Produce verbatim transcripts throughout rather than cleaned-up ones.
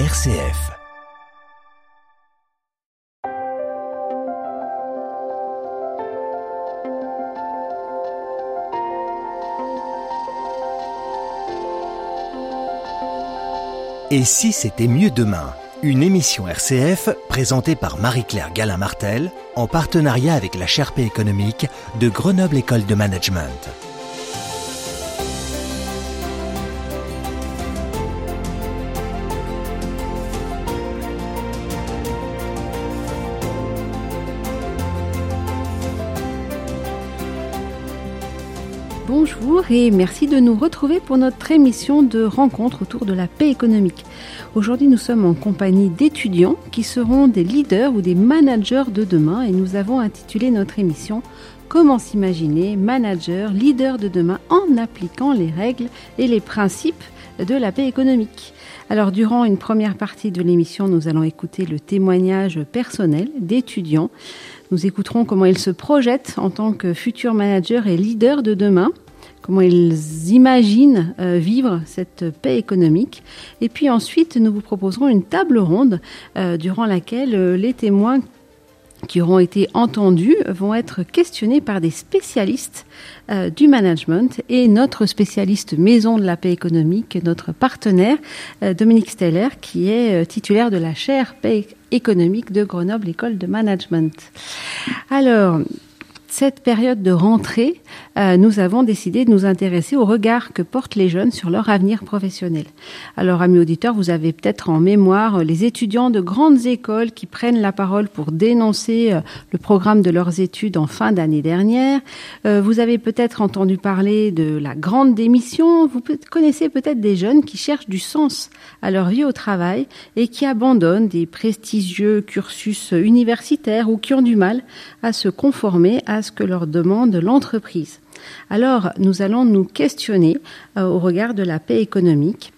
R C F. Et si c'était mieux demain ? Une émission R C F présentée par Marie-Claire Galin-Martel en partenariat avec la chaire Paix économique de Grenoble École de Management. Bonjour et merci de nous retrouver pour notre émission de rencontre autour de la paix économique. Aujourd'hui, nous sommes en compagnie d'étudiants qui seront des leaders ou des managers de demain et nous avons intitulé notre émission « Comment s'imaginer manager, leader de demain en appliquant les règles et les principes de la paix économique ». Alors, durant une première partie de l'émission, nous allons écouter le témoignage personnel d'étudiants. Nous écouterons comment ils se projettent en tant que futurs managers et leaders de demain, comment ils imaginent vivre cette paix économique. Et puis ensuite, nous vous proposerons une table ronde euh, durant laquelle les témoins qui auront été entendus vont être questionnés par des spécialistes euh, du management et notre spécialiste maison de la paix économique, notre partenaire euh, Dominique Steiler, qui est euh, titulaire de la chaire paix économique de Grenoble École de Management. Alors, cette période de rentrée, euh, nous avons décidé de nous intéresser au regard que portent les jeunes sur leur avenir professionnel. Alors, amis auditeurs, vous avez peut-être en mémoire les étudiants de grandes écoles qui prennent la parole pour dénoncer euh, le programme de leurs études en fin d'année dernière. Euh, vous avez peut-être entendu parler de la grande démission. Vous connaissez peut-être des jeunes qui cherchent du sens à leur vie au travail et qui abandonnent des prestigieux cursus universitaires ou qui ont du mal à se conformer à ce que leur demande l'entreprise. Alors, nous allons nous questionner euh, au regard de la paix économique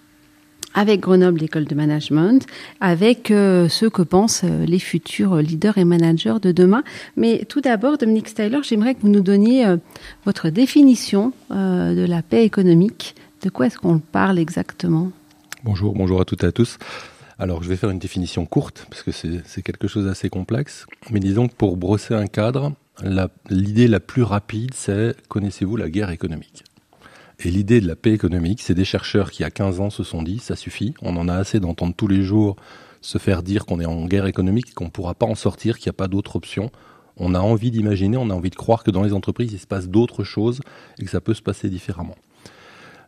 avec Grenoble École de Management, avec euh, ce que pensent euh, les futurs leaders et managers de demain. Mais tout d'abord, Dominique Steiler, j'aimerais que vous nous donniez euh, votre définition euh, de la paix économique. De quoi est-ce qu'on parle exactement ? Bonjour, bonjour à toutes et à tous. Alors, je vais faire une définition courte, parce que c'est, c'est quelque chose d'assez complexe. Mais disons que pour brosser un cadre, La, l'idée la plus rapide, c'est « Connaissez-vous la guerre économique ?» Et l'idée de la paix économique, c'est des chercheurs qui, à quinze ans, se sont dit « Ça suffit, on en a assez d'entendre tous les jours se faire dire qu'on est en guerre économique, qu'on ne pourra pas en sortir, qu'il n'y a pas d'autre option. On a envie d'imaginer, on a envie de croire que dans les entreprises, il se passe d'autres choses et que ça peut se passer différemment. »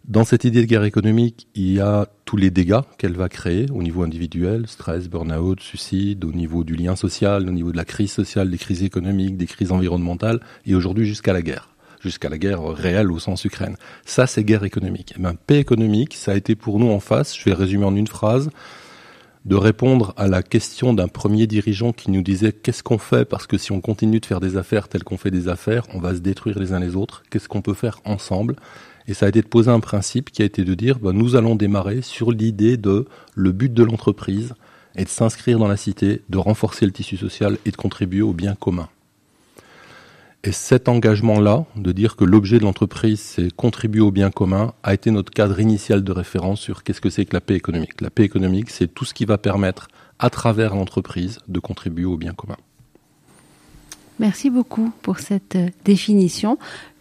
Dans cette idée de guerre économique, il y a tous les dégâts qu'elle va créer au niveau individuel, stress, burn-out, suicide, au niveau du lien social, au niveau de la crise sociale, des crises économiques, des crises environnementales, et aujourd'hui jusqu'à la guerre, jusqu'à la guerre réelle au sens Ukraine. Ça, c'est guerre économique. Et bien, paix économique, ça a été pour nous en face, je vais résumer en une phrase, de répondre à la question d'un premier dirigeant qui nous disait « Qu'est-ce qu'on fait ? Parce que si on continue de faire des affaires telles qu'on fait des affaires, on va se détruire les uns les autres. Qu'est-ce qu'on peut faire ensemble ?» Et ça a été de poser un principe qui a été de dire ben, « Nous allons démarrer sur l'idée de le but de l'entreprise est de s'inscrire dans la cité, de renforcer le tissu social et de contribuer au bien commun. » Et cet engagement-là, de dire que l'objet de l'entreprise, c'est contribuer au bien commun, a été notre cadre initial de référence sur qu'est-ce que c'est que la paix économique. La paix économique, c'est tout ce qui va permettre, à travers l'entreprise, de contribuer au bien commun. Merci beaucoup pour cette définition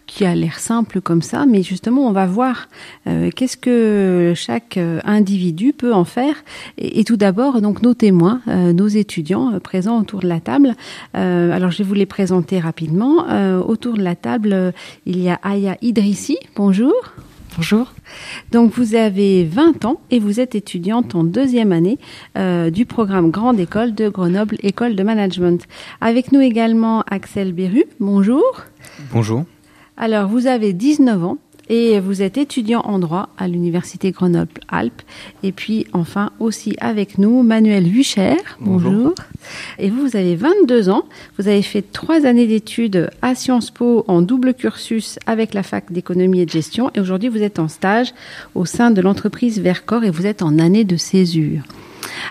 qui a l'air simple comme ça, mais justement, on va voir euh, qu'est-ce que chaque individu peut en faire. Et, et tout d'abord, donc nos témoins, euh, nos étudiants euh, présents autour de la table. Euh, alors, je vais vous les présenter rapidement. Euh, autour de la table, euh, il y a Aya Idrissi. Bonjour. Bonjour. Donc, vous avez vingt ans et vous êtes étudiante en deuxième année euh, du programme Grande École de Grenoble École de Management. Avec nous également Axel Berut. Bonjour. Bonjour. Alors, vous avez dix-neuf ans et vous êtes étudiant en droit à l'Université Grenoble-Alpes. Et puis, enfin, aussi avec nous, Manuel Wucher. Bonjour. Bonjour. Et vous, vous avez vingt-deux ans. Vous avez fait trois années d'études à Sciences Po en double cursus avec la fac d'économie et de gestion. Et aujourd'hui, vous êtes en stage au sein de l'entreprise Vercors et vous êtes en année de césure.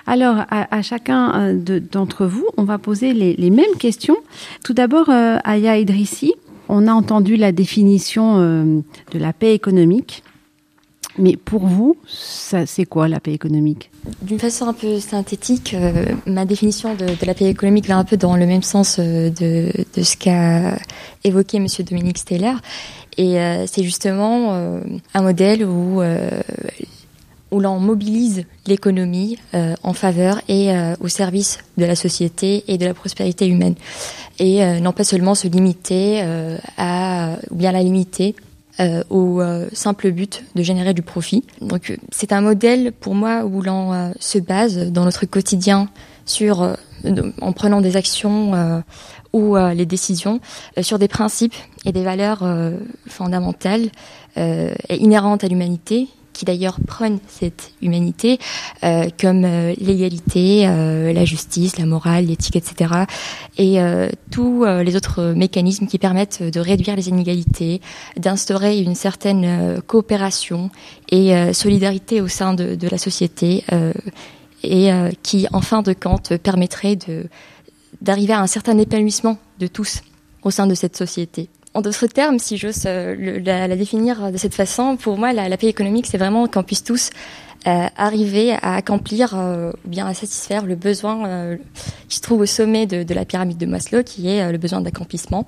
Alors, à, à chacun de, d'entre vous, on va poser les, les mêmes questions. Tout d'abord, euh, Aya Idrissi. On a entendu la définition euh, de la paix économique. Mais pour vous, ça, c'est quoi la paix économique ? D'une façon un peu synthétique, euh, ma définition de, de la paix économique va un peu dans le même sens euh, de, de ce qu'a évoqué M. Dominique Steiler. Et euh, c'est justement euh, un modèle où, euh, où l'on mobilise l'économie euh, en faveur et euh, au service de la société et de la prospérité humaine. Et euh, non pas seulement se limiter euh, à, ou bien la limiter Euh, au euh, simple but de générer du profit. Donc euh, c'est un modèle pour moi où l'on euh, se base dans notre quotidien sur, euh, en prenant des actions euh, ou euh, les décisions euh, sur des principes et des valeurs euh, fondamentales euh, et inhérentes à l'humanité, qui d'ailleurs prennent cette humanité euh, comme euh, l'égalité, euh, la justice, la morale, l'éthique, et cetera. Et euh, tous euh, les autres mécanismes qui permettent de réduire les inégalités, d'instaurer une certaine euh, coopération et euh, solidarité au sein de, de la société euh, et euh, qui, en fin de compte, permettrait de, d'arriver à un certain épanouissement de tous au sein de cette société. En d'autres termes, si j'ose le, la, la définir de cette façon, pour moi, la, la paix économique, c'est vraiment qu'on puisse tous euh, arriver à accomplir, euh, bien à satisfaire le besoin euh, qui se trouve au sommet de, de la pyramide de Maslow, qui est euh, le besoin d'accomplissement,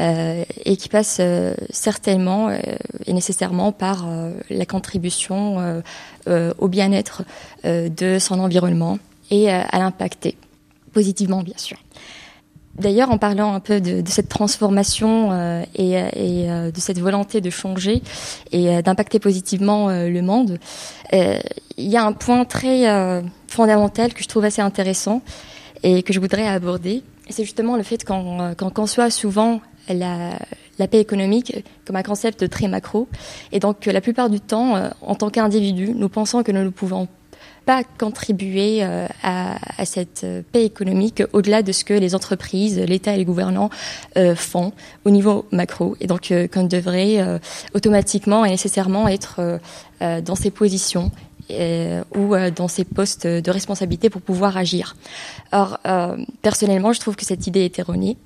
euh, et qui passe euh, certainement euh, et nécessairement par euh, la contribution euh, euh, au bien-être euh, de son environnement et euh, à l'impacter positivement, bien sûr. D'ailleurs, en parlant un peu de, de cette transformation euh, et, et euh, de cette volonté de changer et euh, d'impacter positivement euh, le monde, euh, il y a un point très euh, fondamental que je trouve assez intéressant et que je voudrais aborder. Et c'est justement le fait qu'on, qu'on conçoit souvent la, la paix économique comme un concept très macro. Et donc, la plupart du temps, euh, en tant qu'individu, nous pensons que nous ne pouvons pas pas contribuer à, à cette paix économique au-delà de ce que les entreprises, l'État et les gouvernants euh, font au niveau macro, et donc euh, qu'on devrait euh, automatiquement et nécessairement être euh, dans ces positions euh, ou euh, dans ces postes de responsabilité pour pouvoir agir. Or, euh, personnellement, je trouve que cette idée est erronée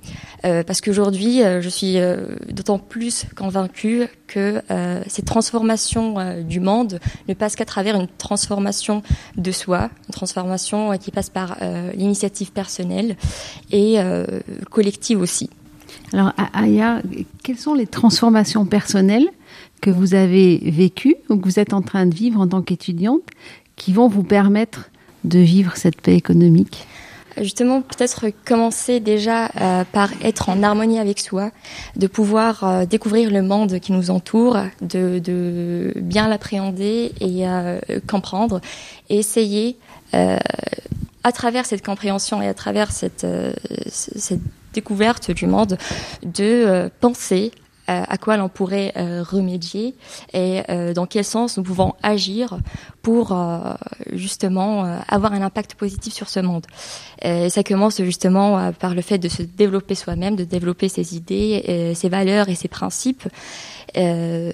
euh, parce qu'aujourd'hui, euh, je suis euh, d'autant plus convaincue que euh, ces transformations euh, du monde ne passent qu'à travers une transformation de soi, une transformation euh, qui passe par euh, l'initiative personnelle et euh, collective aussi. Alors, Aya, quelles sont les transformations personnelles que vous avez vécues ou que vous êtes en train de vivre en tant qu'étudiante qui vont vous permettre de vivre cette paix économique ? Justement, peut-être commencer déjà euh, par être en harmonie avec soi, de pouvoir euh, découvrir le monde qui nous entoure, de, de bien l'appréhender et euh, comprendre, et essayer, euh, à travers cette compréhension et à travers cette, euh, cette découverte du monde, de euh, penser euh, à quoi l'on pourrait euh, remédier et euh, dans quel sens nous pouvons agir pour euh, justement euh, avoir un impact positif sur ce monde. Et ça commence justement euh, par le fait de se développer soi-même, de développer ses idées, euh, ses valeurs et ses principes, euh,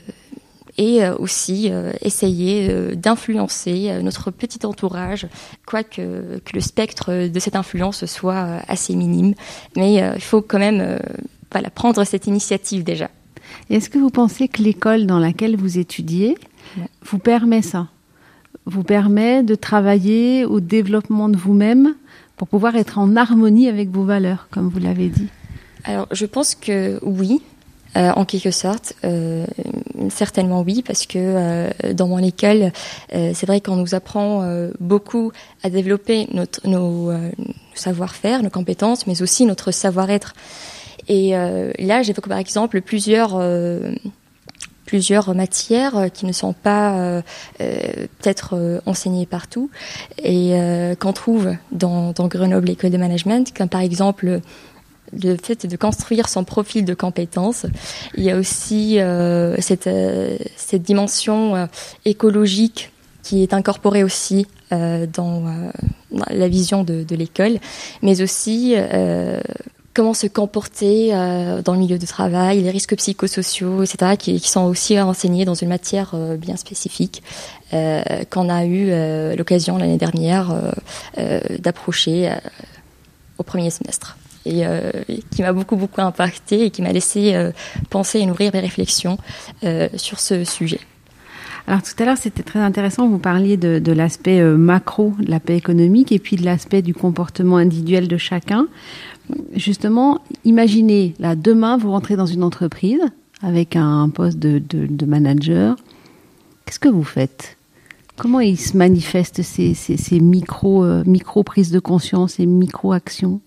et euh, aussi euh, essayer euh, d'influencer euh, notre petit entourage, quoique euh, que le spectre de cette influence soit euh, assez minime. Mais euh, il faut quand même euh, voilà, prendre cette initiative déjà. Et est-ce que vous pensez que l'école dans laquelle vous étudiez ouais. vous permet ça ? Vous permet de travailler au développement de vous-même pour pouvoir être en harmonie avec vos valeurs, comme vous l'avez dit ? Alors, je pense que oui. Euh, en quelque sorte, euh, certainement oui, parce que euh, dans mon école, euh, c'est vrai qu'on nous apprend euh, beaucoup à développer notre, nos, euh, nos savoir-faire, nos compétences, mais aussi notre savoir-être. Et euh, là, j'évoque par exemple plusieurs... Euh, plusieurs matières qui ne sont pas euh, euh, peut-être euh, enseignées partout et euh, qu'on trouve dans, dans Grenoble École de Management, comme par exemple le fait de construire son profil de compétences. Il y a aussi euh, cette, euh, cette dimension euh, écologique qui est incorporée aussi euh, dans, euh, dans la vision de, de l'école, mais aussi... Euh, comment se comporter euh, dans le milieu de travail, les risques psychosociaux, et cetera, qui, qui sont aussi enseignés dans une matière euh, bien spécifique euh, qu'on a eu euh, l'occasion l'année dernière euh, euh, d'approcher euh, au premier semestre et euh, qui m'a beaucoup, beaucoup impactée et qui m'a laissé euh, penser et nourrir mes réflexions euh, sur ce sujet. Alors tout à l'heure, c'était très intéressant, vous parliez de, de l'aspect macro de la paix économique et puis de l'aspect du comportement individuel de chacun. Justement, imaginez, là, demain, vous rentrez dans une entreprise avec un poste de, de, de manager. Qu'est-ce que vous faites ? Comment ils se manifestent, ces, ces, ces micro, euh, micro-prises de conscience, ces micro-actions ?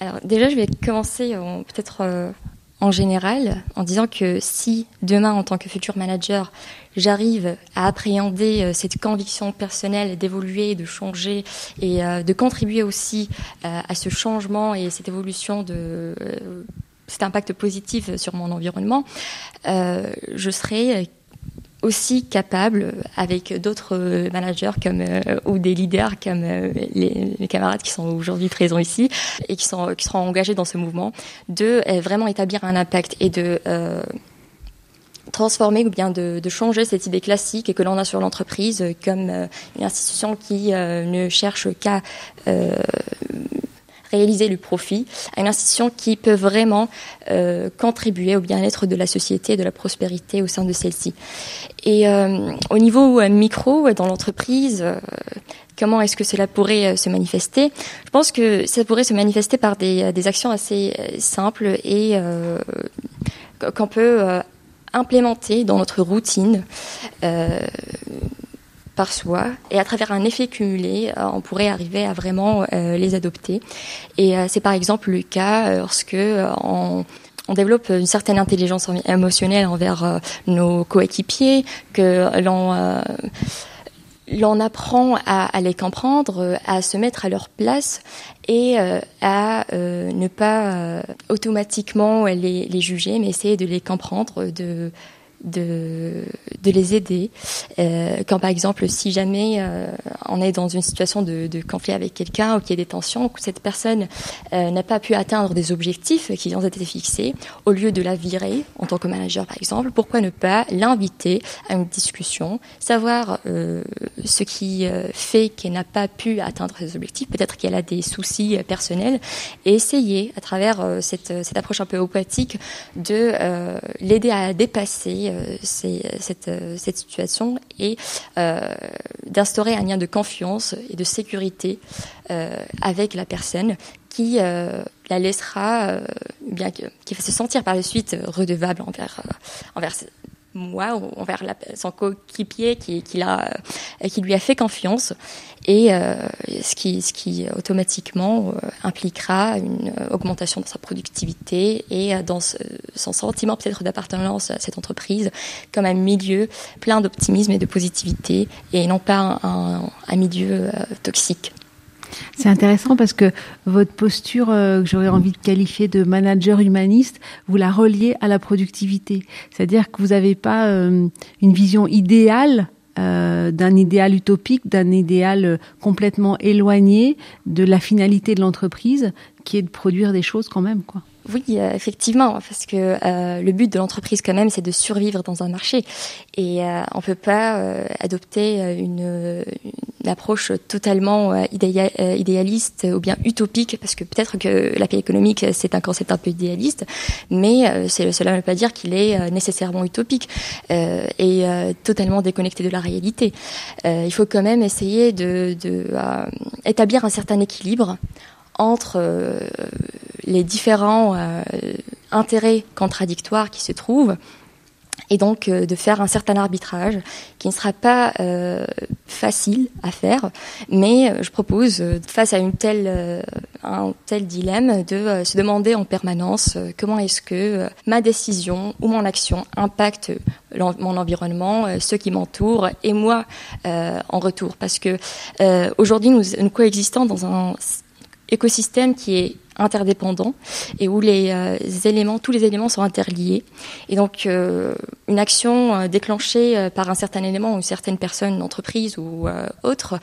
Alors déjà, je vais commencer en, peut-être euh, en général, en disant que si demain, en tant que futur manager, j'arrive à appréhender euh, cette conviction personnelle d'évoluer, de changer et euh, de contribuer aussi euh, à ce changement et cette évolution de... Euh, cet impact positif sur mon environnement, euh, je serai aussi capable, avec d'autres managers comme, euh, ou des leaders comme euh, les, les camarades qui sont aujourd'hui présents ici et qui, sont, qui seront engagés dans ce mouvement, de euh, vraiment établir un impact et de euh, transformer ou bien de, de changer cette idée classique que l'on a sur l'entreprise comme euh, une institution qui euh, ne cherche qu'à... Euh, réaliser le profit, à une institution qui peut vraiment euh, contribuer au bien-être de la société, de la prospérité au sein de celle-ci. Et euh, au niveau euh, micro, dans l'entreprise, euh, comment est-ce que cela pourrait euh, se manifester ? Je pense que ça pourrait se manifester par des, des actions assez euh, simples et euh, qu'on peut euh, implémenter dans notre routine euh, par soi, et à travers un effet cumulé, on pourrait arriver à vraiment euh, les adopter. Et euh, c'est par exemple le cas lorsque euh, on, on développe une certaine intelligence émotionnelle envers euh, nos coéquipiers, que l'on euh, l'on apprend à, à les comprendre, à se mettre à leur place et euh, à euh, ne pas euh, automatiquement les, les juger, mais essayer de les comprendre, de De, de les aider euh, quand par exemple si jamais euh, on est dans une situation de, de conflit avec quelqu'un ou qu'il y a des tensions, que cette personne euh, n'a pas pu atteindre des objectifs qui ont été fixés, au lieu de la virer en tant que manager par exemple, pourquoi ne pas l'inviter à une discussion, savoir euh, ce qui euh, fait qu'elle n'a pas pu atteindre ses objectifs, peut-être qu'elle a des soucis euh, personnels, et essayer à travers euh, cette, cette approche un peu opatique de euh, l'aider à dépasser C'est, cette, cette situation et euh, d'instaurer un lien de confiance et de sécurité euh, avec la personne qui euh, la laissera euh, bien que, qui va se sentir par la suite redevable envers, euh, envers moi ou envers la, son coéquipier qui, qui, l'a, qui lui a fait confiance, et euh, ce, qui, ce qui automatiquement euh, impliquera une augmentation de sa productivité et dans ce, son sentiment peut-être d'appartenance à cette entreprise comme un milieu plein d'optimisme et de positivité, et non pas un, un milieu euh, toxique. C'est intéressant parce que votre posture, euh, que j'aurais envie de qualifier de manager humaniste, vous la reliez à la productivité. C'est-à-dire que vous n'avez pas euh, une vision idéale, euh, d'un idéal utopique, d'un idéal complètement éloigné de la finalité de l'entreprise, qui est de produire des choses quand même, quoi. Oui, effectivement, parce que euh, le but de l'entreprise quand même, c'est de survivre dans un marché, et euh, on peut pas euh, adopter une, une approche totalement euh, idéal, idéaliste ou bien utopique, parce que peut-être que la paix économique, c'est un concept un peu idéaliste, mais euh, c'est, cela ne veut pas dire qu'il est euh, nécessairement utopique euh, et euh, totalement déconnecté de la réalité. Euh, il faut quand même essayer de, de euh, établir un certain équilibre entre euh, les différents euh, intérêts contradictoires qui se trouvent, et donc euh, de faire un certain arbitrage qui ne sera pas euh, facile à faire, mais je propose euh, face à une telle, euh, un tel dilemme de euh, se demander en permanence euh, comment est-ce que euh, ma décision ou mon action impacte l'en- mon environnement, euh, ceux qui m'entourent et moi euh, en retour, parce que euh, aujourd'hui nous, nous coexistons dans un écosystème qui est interdépendant et où les euh, éléments, tous les éléments sont interliés. Et donc, euh, une action euh, déclenchée euh, par un certain élément ou une certaine personne, une entreprise ou euh, autre,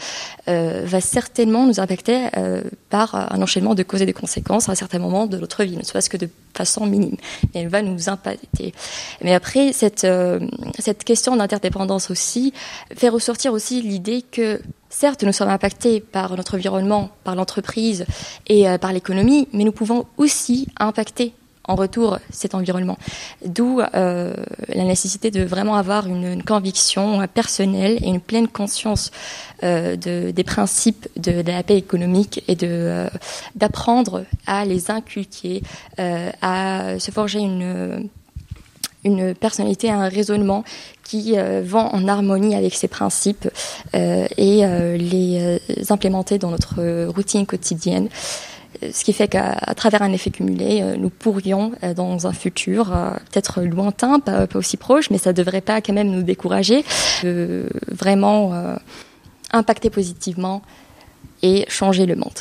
euh, va certainement nous impacter euh, par un enchaînement de causes et de conséquences à un certain moment de notre vie, ne serait-ce que de façon minime. Mais elle va nous impacter. Mais après, cette, euh, cette question d'interdépendance aussi fait ressortir aussi l'idée que certes, nous sommes impactés par notre environnement, par l'entreprise et euh, par l'économie, mais nous pouvons aussi impacter en retour cet environnement. D'où euh, la nécessité de vraiment avoir une, une conviction personnelle et une pleine conscience euh, de, des principes de, de la paix économique et de, euh, d'apprendre à les inculquer, euh, à se forger une, une personnalité, un raisonnement qui euh, vont en harmonie avec ces principes euh, et euh, les euh, implémenter dans notre routine quotidienne. Ce qui fait qu'à à travers un effet cumulé, euh, nous pourrions, euh, dans un futur, euh, peut-être lointain, pas, pas aussi proche, mais ça ne devrait pas quand même nous décourager, de vraiment euh, impacter positivement et changer le monde.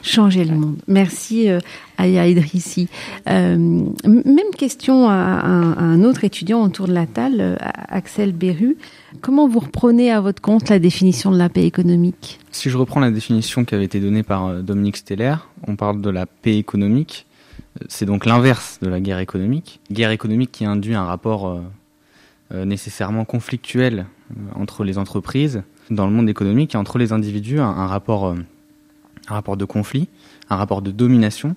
Changer le monde. Merci euh, Aya Idrissi. Euh, même question à, à, à un autre étudiant autour de la table, euh, Axel Berut. Comment vous reprenez à votre compte la définition de la paix économique ? Si je reprends la définition qui avait été donnée par euh, Dominique Steiler, on parle de la paix économique. C'est donc l'inverse de la guerre économique. Guerre économique qui induit un rapport euh, euh, nécessairement conflictuel euh, entre les entreprises dans le monde économique et entre les individus, un, un rapport... Euh, un rapport de conflit, un rapport de domination.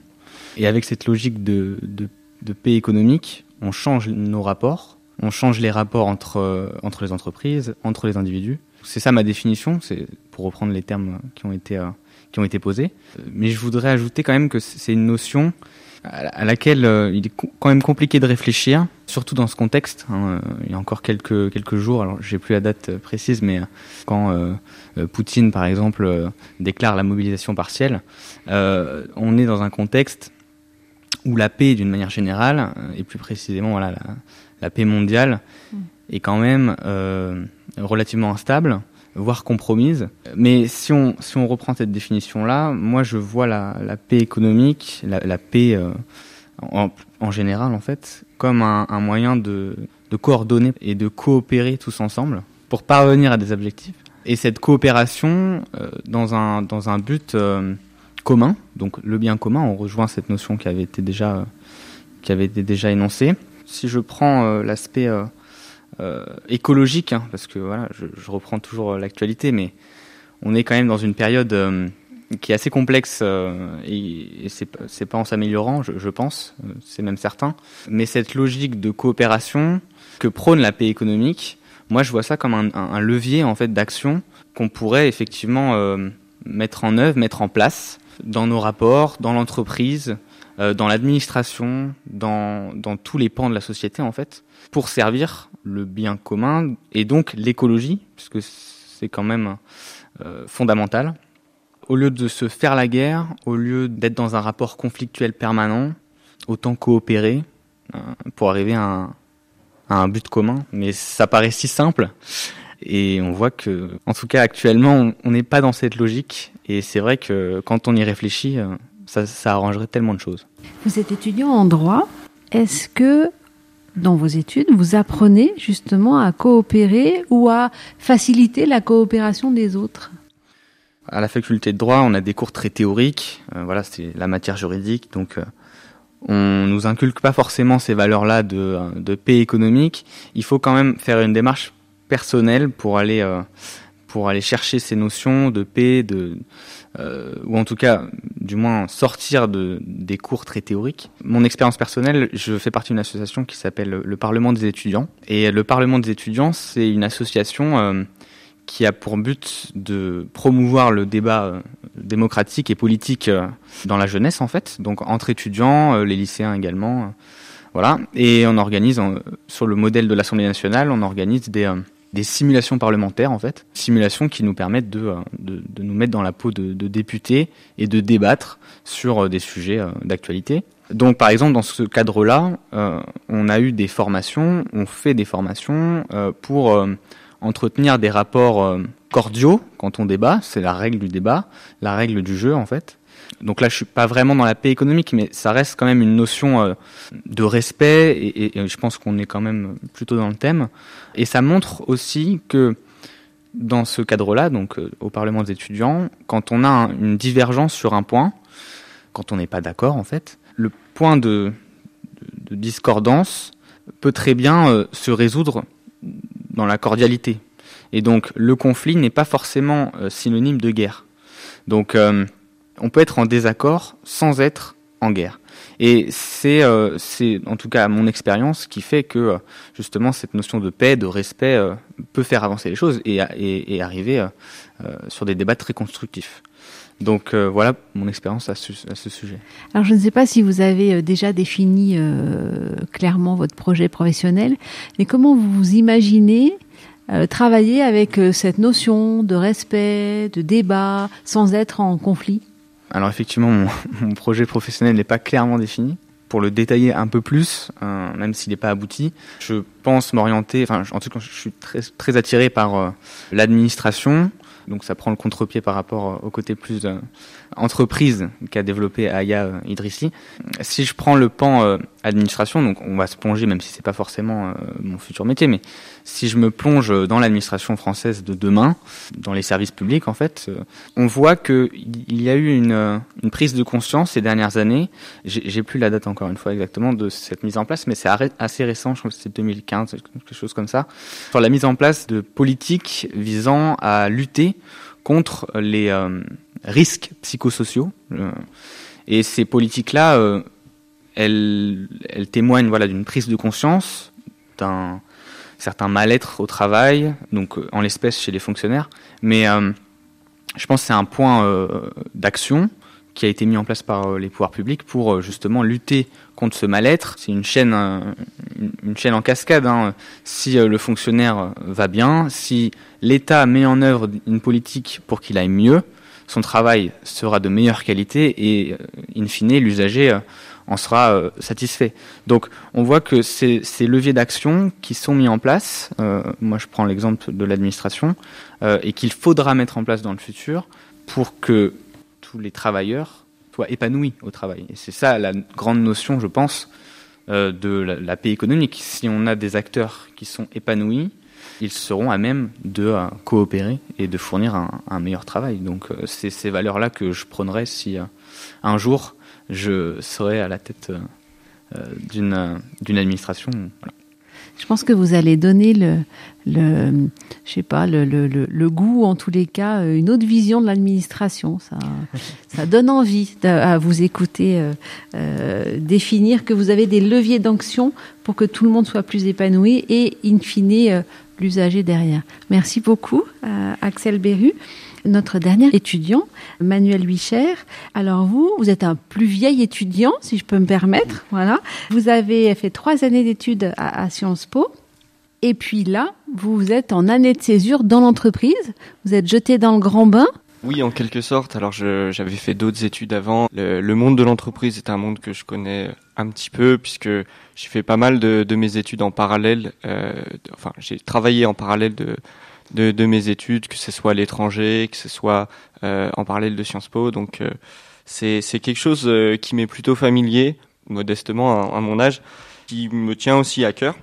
Et avec cette logique de, de, de paix économique, on change nos rapports, on change les rapports entre, entre les entreprises, entre les individus. C'est ça ma définition, c'est pour reprendre les termes qui ont été, euh, qui ont été posés. Mais je voudrais ajouter quand même que c'est une notion à laquelle euh, il est quand même compliqué de réfléchir, surtout dans ce contexte. Hein, il y a encore quelques, quelques jours, alors j'ai plus la date précise, mais quand euh, euh, Poutine, par exemple, euh, déclare la mobilisation partielle, euh, on est dans un contexte où la paix, d'une manière générale, et plus précisément voilà, la, la paix mondiale, mmh. est quand même euh, relativement instable, voire compromise. Mais si on, si on reprend cette définition-là, moi je vois la, la paix économique, la, la paix euh, en, en général en fait, comme un, un moyen de, de coordonner et de coopérer tous ensemble pour parvenir à des objectifs. Et cette coopération euh, dans, un, dans un but euh, commun, donc le bien commun, on rejoint cette notion qui avait été déjà, euh, qui avait été déjà énoncée. Si je prends euh, l'aspect... Euh, Euh, écologique, hein, parce que voilà, je, je reprends toujours l'actualité, mais on est quand même dans une période euh, qui est assez complexe euh, et, et c'est, c'est pas en s'améliorant, je, je pense, euh, c'est même certain. Mais cette logique de coopération que prône la paix économique, moi je vois ça comme un, un, un levier en fait d'action qu'on pourrait effectivement euh, mettre en œuvre, mettre en place dans nos rapports, dans l'entreprise, euh, dans l'administration, dans, dans tous les pans de la société en fait, pour servir le bien commun et donc l'écologie, puisque c'est quand même euh, fondamental. Au lieu de se faire la guerre, au lieu d'être dans un rapport conflictuel permanent, autant coopérer euh, pour arriver à un, à un but commun. Mais ça paraît si simple et on voit que, en tout cas actuellement, on n'est pas dans cette logique et c'est vrai que quand on y réfléchit, ça, ça arrangerait tellement de choses. Vous êtes étudiant en droit, est-ce que dans vos études, vous apprenez justement à coopérer ou à faciliter la coopération des autres ? À la faculté de droit, on a des cours très théoriques. Euh, voilà, c'est la matière juridique. Donc, euh, on nous inculque pas forcément ces valeurs-là de, de paix économique. Il faut quand même faire une démarche personnelle pour aller, euh, pour aller chercher ces notions de paix, de, euh, ou en tout cas, du moins sortir de, des cours très théoriques. Mon expérience personnelle, je fais partie d'une association qui s'appelle le Parlement des étudiants. Et le Parlement des étudiants, c'est une association euh, qui a pour but de promouvoir le débat euh, démocratique et politique euh, dans la jeunesse, en fait. Donc entre étudiants, euh, les lycéens également. Euh, voilà. Et on organise, euh, sur le modèle de l'Assemblée nationale, on organise des... Euh, des simulations parlementaires en fait, simulations qui nous permettent de, de, de nous mettre dans la peau de, de députés et de débattre sur des sujets d'actualité. Donc par exemple dans ce cadre-là, euh, on a eu des formations, on fait des formations euh, pour euh, entretenir des rapports euh, cordiaux quand on débat, c'est la règle du débat, la règle du jeu en fait. Donc là, je suis pas vraiment dans la paix économique, mais ça reste quand même une notion euh, de respect, et, et, et je pense qu'on est quand même plutôt dans le thème. Et ça montre aussi que dans ce cadre-là, donc euh, au Parlement des étudiants, quand on a un, une divergence sur un point, quand on n'est pas d'accord en fait, le point de, de, de discordance peut très bien euh, se résoudre dans la cordialité. Et donc le conflit n'est pas forcément euh, synonyme de guerre. Donc euh, on peut être en désaccord sans être en guerre. Et c'est, euh, c'est en tout cas mon expérience qui fait que euh, justement cette notion de paix, de respect euh, peut faire avancer les choses et, et, et arriver euh, euh, sur des débats très constructifs. Donc euh, voilà mon expérience à ce, à ce sujet. Alors je ne sais pas si vous avez déjà défini euh, clairement votre projet professionnel, mais comment vous vous imaginez euh, travailler avec euh, cette notion de respect, de débat, sans être en conflit ? Alors effectivement, mon, mon projet professionnel n'est pas clairement défini. Pour le détailler un peu plus, euh, même s'il n'est pas abouti, je pense m'orienter, enfin en tout cas je suis très, très attiré par euh, l'administration. Donc ça prend le contre-pied par rapport au côté plus euh, entreprise qu'a développé Aya Idrissi. Si je prends le pan euh, administration, donc on va se plonger, même si c'est pas forcément euh, mon futur métier, mais si je me plonge dans l'administration française de demain, dans les services publics en fait, euh, on voit qu'il y a eu une, une prise de conscience ces dernières années. J'ai, j'ai plus la date encore une fois exactement de cette mise en place, mais c'est assez récent, je crois que c'est deux mille quinze, quelque chose comme ça, sur la mise en place de politiques visant à lutter contre les euh, risques psychosociaux. Euh, et ces politiques-là, euh, elles, elles témoignent voilà, d'une prise de conscience, d'un certain mal-être au travail, donc euh, en l'espèce chez les fonctionnaires. Mais euh, je pense que c'est un point euh, d'action qui a été mis en place par euh, les pouvoirs publics pour euh, justement lutter contre ce mal-être. C'est une chaîne, euh, une, une chaîne en cascade. Hein. Si euh, le fonctionnaire euh, va bien, si l'État met en œuvre une politique pour qu'il aille mieux, son travail sera de meilleure qualité et, euh, in fine, l'usager euh, en sera euh, satisfait. Donc, on voit que ces, ces leviers d'action qui sont mis en place, euh, moi je prends l'exemple de l'administration, euh, et qu'il faudra mettre en place dans le futur pour que tous les travailleurs soient épanouis au travail. Et c'est ça la grande notion, je pense, euh, de la, la paix économique. Si on a des acteurs qui sont épanouis, ils seront à même de euh, coopérer et de fournir un, un meilleur travail. Donc euh, c'est ces valeurs-là que je prônerais si euh, un jour je serais à la tête euh, d'une, euh, d'une administration. Voilà. Je pense que vous allez donner le, le, je sais pas, le, le, le, le goût, en tous les cas, une autre vision de l'administration. Ça, ça donne envie à vous écouter euh, euh, définir que vous avez des leviers d'action pour que tout le monde soit plus épanoui et, in fine, euh, l'usager derrière. Merci beaucoup, euh, Axel Berut. Notre dernier étudiant, Manuel Wucher. Alors vous, vous êtes un plus vieil étudiant, si je peux me permettre. Voilà. Vous avez fait trois années d'études à, à Sciences Po. Et puis là, vous êtes en année de césure dans l'entreprise. Vous êtes jeté dans le grand bain. Oui, en quelque sorte. Alors je, j'avais fait d'autres études avant. Le, le monde de l'entreprise est un monde que je connais un petit peu, puisque j'ai fait pas mal de, de mes études en parallèle. Euh, de, enfin, j'ai travaillé en parallèle de... De, de mes études, que ce soit à l'étranger, que ce soit euh, en parallèle de Sciences Po. Donc euh, c'est, c'est quelque chose euh, qui m'est plutôt familier, modestement à, à mon âge, qui me tient aussi à cœur.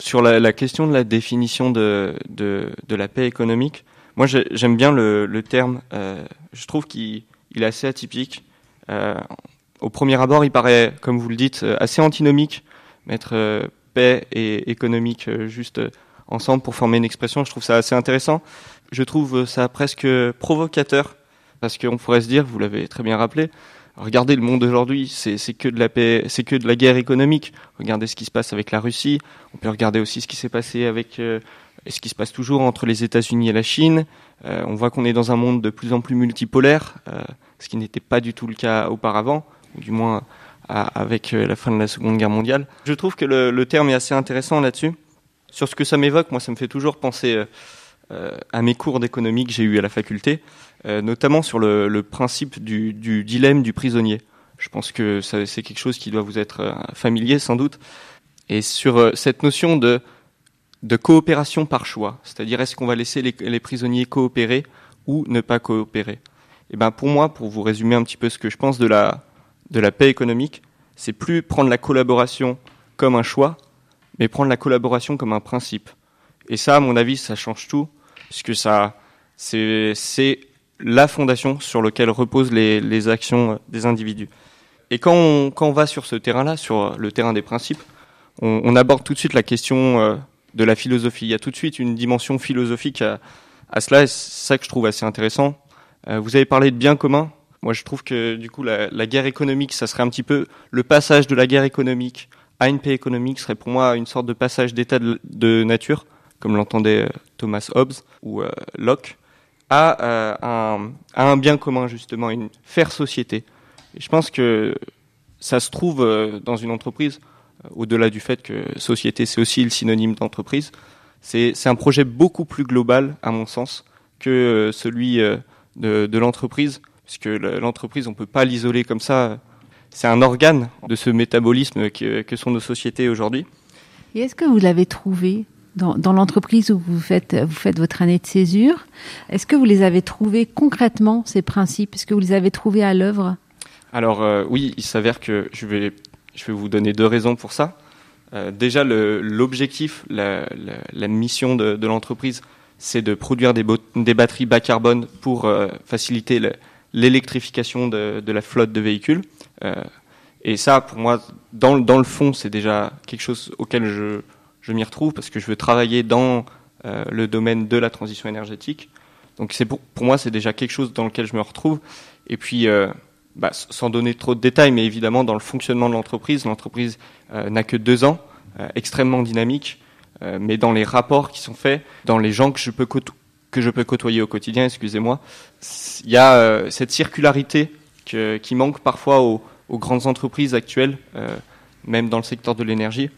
Sur la, la question de la définition de, de, de la paix économique, moi je, j'aime bien le, le terme, euh, je trouve qu'il il est assez atypique. Euh, au premier abord, il paraît, comme vous le dites, assez antinomique, mettre euh, paix et économique euh, juste... Euh, ensemble pour former une expression, je trouve ça assez intéressant. Je trouve ça presque provocateur, parce qu'on pourrait se dire, vous l'avez très bien rappelé, regardez le monde d'aujourd'hui, c'est, c'est que de la paix, c'est que de la guerre économique. Regardez ce qui se passe avec la Russie, on peut regarder aussi ce qui s'est passé avec, euh, ce qui se passe toujours entre les États-Unis et la Chine. Euh, on voit qu'on est dans un monde de plus en plus multipolaire, euh, ce qui n'était pas du tout le cas auparavant, ou du moins à, avec la fin de la Seconde Guerre mondiale. Je trouve que le, le terme est assez intéressant là-dessus. Sur ce que ça m'évoque, moi, ça me fait toujours penser euh, à mes cours d'économie que j'ai eus à la faculté, euh, notamment sur le, le principe du, du dilemme du prisonnier. Je pense que ça, c'est quelque chose qui doit vous être euh, familier, sans doute. Et sur euh, cette notion de, de coopération par choix, c'est-à-dire est-ce qu'on va laisser les, les prisonniers coopérer ou ne pas coopérer ? Et ben, pour moi, pour vous résumer un petit peu ce que je pense de la, de la paix économique, c'est plus prendre la collaboration comme un choix, mais prendre la collaboration comme un principe. Et ça, à mon avis, ça change tout, puisque ça, c'est, c'est la fondation sur laquelle reposent les, les actions des individus. Et quand on, quand on va sur ce terrain-là, sur le terrain des principes, on, on aborde tout de suite la question de la philosophie. Il y a tout de suite une dimension philosophique à, à cela, et c'est ça que je trouve assez intéressant. Vous avez parlé de bien commun. Moi, je trouve que du coup, la, la guerre économique, ça serait un petit peu le passage de la guerre économique à une paix économique, serait pour moi une sorte de passage d'état de, de nature, comme l'entendait euh, Thomas Hobbes ou euh, Locke, à, euh, un, à un bien commun, justement, une faire société. Et je pense que ça se trouve euh, dans une entreprise, euh, au-delà du fait que société, c'est aussi le synonyme d'entreprise. C'est, c'est un projet beaucoup plus global, à mon sens, que euh, celui euh, de, de l'entreprise, puisque l'entreprise, on ne peut pas l'isoler comme ça. C'est un organe de ce métabolisme que, que sont nos sociétés aujourd'hui. Et est-ce que vous l'avez trouvé dans, dans l'entreprise où vous faites, vous faites votre année de césure? Est-ce que vous les avez trouvés concrètement, ces principes? Est-ce que vous les avez trouvés à l'œuvre? Alors euh, oui, il s'avère que je vais, je vais vous donner deux raisons pour ça. Euh, déjà, le, l'objectif, la, la, la mission de, de l'entreprise, c'est de produire des, bo- des batteries bas carbone pour euh, faciliter le, l'électrification de, de la flotte de véhicules. Euh, et ça, pour moi, dans, dans le fond, c'est déjà quelque chose auquel je, je m'y retrouve, parce que je veux travailler dans euh, le domaine de la transition énergétique. Donc c'est pour, pour moi, c'est déjà quelque chose dans lequel je me retrouve. Et puis... Euh, Bah, sans donner trop de détails, mais évidemment dans le fonctionnement de l'entreprise, l'entreprise euh, n'a que deux ans, euh, extrêmement dynamique, euh, mais dans les rapports qui sont faits, dans les gens que je peux, côto- que je peux côtoyer au quotidien, excusez-moi, il y a euh, cette circularité que, qui manque parfois aux, aux grandes entreprises actuelles, euh, même dans le secteur de l'énergie,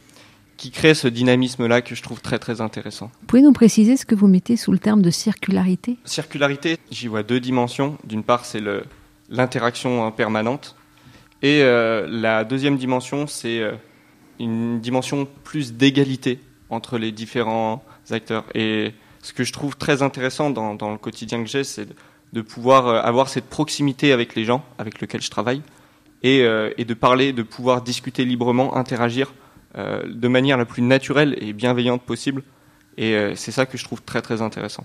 qui crée ce dynamisme-là que je trouve très très intéressant. Vous pouvez nous préciser ce que vous mettez sous le terme de circularité ? Circularité, j'y vois deux dimensions. D'une part, c'est le... l'interaction permanente. Et euh, la deuxième dimension, c'est euh, une dimension plus d'égalité entre les différents acteurs. Et ce que je trouve très intéressant dans, dans le quotidien que j'ai, c'est de, de pouvoir euh, avoir cette proximité avec les gens avec lesquels je travaille et, euh, et de parler, de pouvoir discuter librement, interagir euh, de manière la plus naturelle et bienveillante possible. Et euh, c'est ça que je trouve très, très intéressant.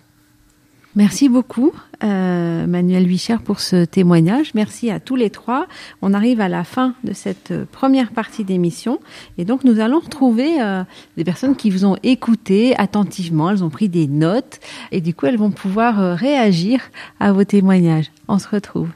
Merci beaucoup, euh, Manuel Wucher, pour ce témoignage. Merci à tous les trois. On arrive à la fin de cette première partie d'émission. Et donc, nous allons retrouver euh, des personnes qui vous ont écouté attentivement. Elles ont pris des notes. Et du coup, elles vont pouvoir euh, réagir à vos témoignages. On se retrouve.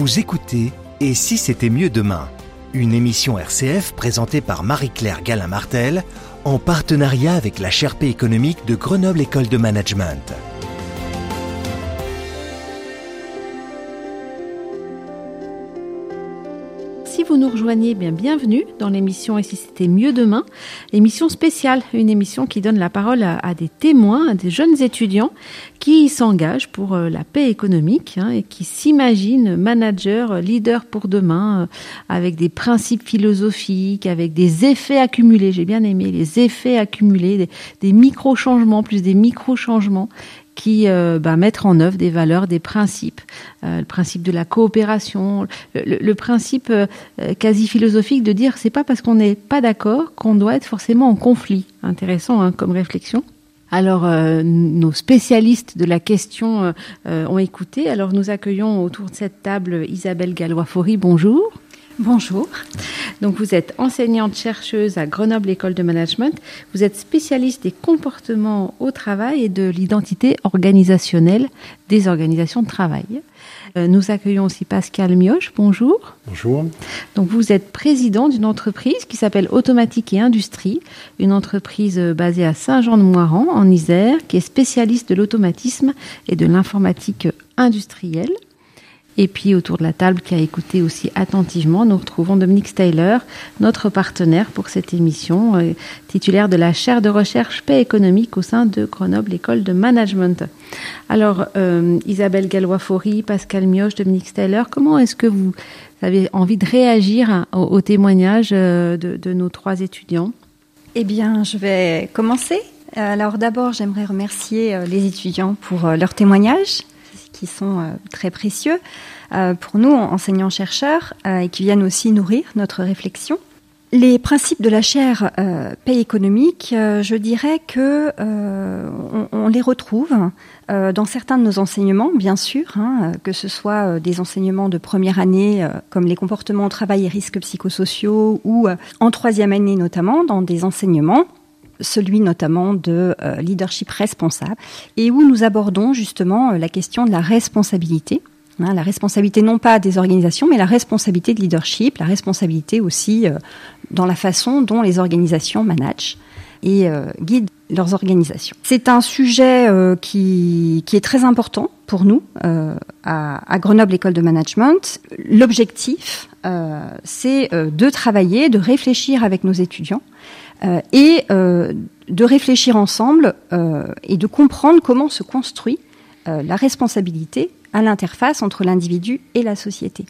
Vous écoutez « Et si c'était mieux demain ?» Une émission R C F présentée par Marie-Claire Galin-Martel en partenariat avec la chaire Paix économique de Grenoble École de Management. Vous nous rejoignez, bien bienvenue dans l'émission « Et si c'était mieux demain ?» émission spéciale, une émission qui donne la parole à, à des témoins, à des jeunes étudiants qui s'engagent pour la paix économique hein, et qui s'imaginent managers, leaders pour demain, avec des principes philosophiques, avec des effets accumulés, j'ai bien aimé les effets accumulés, des, des micro-changements, plus des micro-changements qui euh, bah, mettre en œuvre des valeurs, des principes, euh, le principe de la coopération, le, le, le principe euh, quasi philosophique de dire c'est pas parce qu'on n'est pas d'accord qu'on doit être forcément en conflit. Intéressant hein, comme réflexion. Alors, euh, nos spécialistes de la question euh, ont écouté. Alors, nous accueillons autour de cette table Isabelle Galois-Faurie. Bonjour. Bonjour. Donc, vous êtes enseignante-chercheuse à Grenoble École de Management. Vous êtes spécialiste des comportements au travail et de l'identité organisationnelle des organisations de travail. Euh, nous accueillons aussi Pascal Mioche. Bonjour. Bonjour. Donc, vous êtes président d'une entreprise qui s'appelle Automatique et Industrie, une entreprise basée à Saint-Jean-de-Moiran, en Isère, qui est spécialiste de l'automatisme et de l'informatique industrielle. Et puis, autour de la table, qui a écouté aussi attentivement, nous retrouvons Dominique Steiler, notre partenaire pour cette émission, euh, titulaire de la chaire de recherche Paix économique au sein de Grenoble École de Management. Alors, euh, Isabelle Galois-Faurie, Pascal Mioche, Dominique Steiler, comment est-ce que vous avez envie de réagir hein, au, au témoignage euh, de, de nos trois étudiants? Eh bien, je vais commencer. Alors, d'abord, j'aimerais remercier les étudiants pour leur témoignage, qui sont euh, très précieux euh, pour nous, enseignants-chercheurs, euh, et qui viennent aussi nourrir notre réflexion. Les principes de la chaire euh, paix économique, euh, je dirais que euh, on, on les retrouve euh, dans certains de nos enseignements, bien sûr, hein, que ce soit euh, des enseignements de première année euh, comme les comportements au travail et risques psychosociaux, ou euh, en troisième année notamment dans des enseignements, celui notamment de euh, leadership responsable, et où nous abordons justement euh, la question de la responsabilité. La responsabilité non pas des organisations, mais la responsabilité de leadership, la responsabilité aussi dans la façon dont les organisations managent et guident leurs organisations. C'est un sujet qui, qui est très important pour nous à, à Grenoble École de Management. L'objectif, c'est de travailler, de réfléchir avec nos étudiants et de réfléchir ensemble et de comprendre comment se construit la responsabilité à l'interface entre l'individu et la société.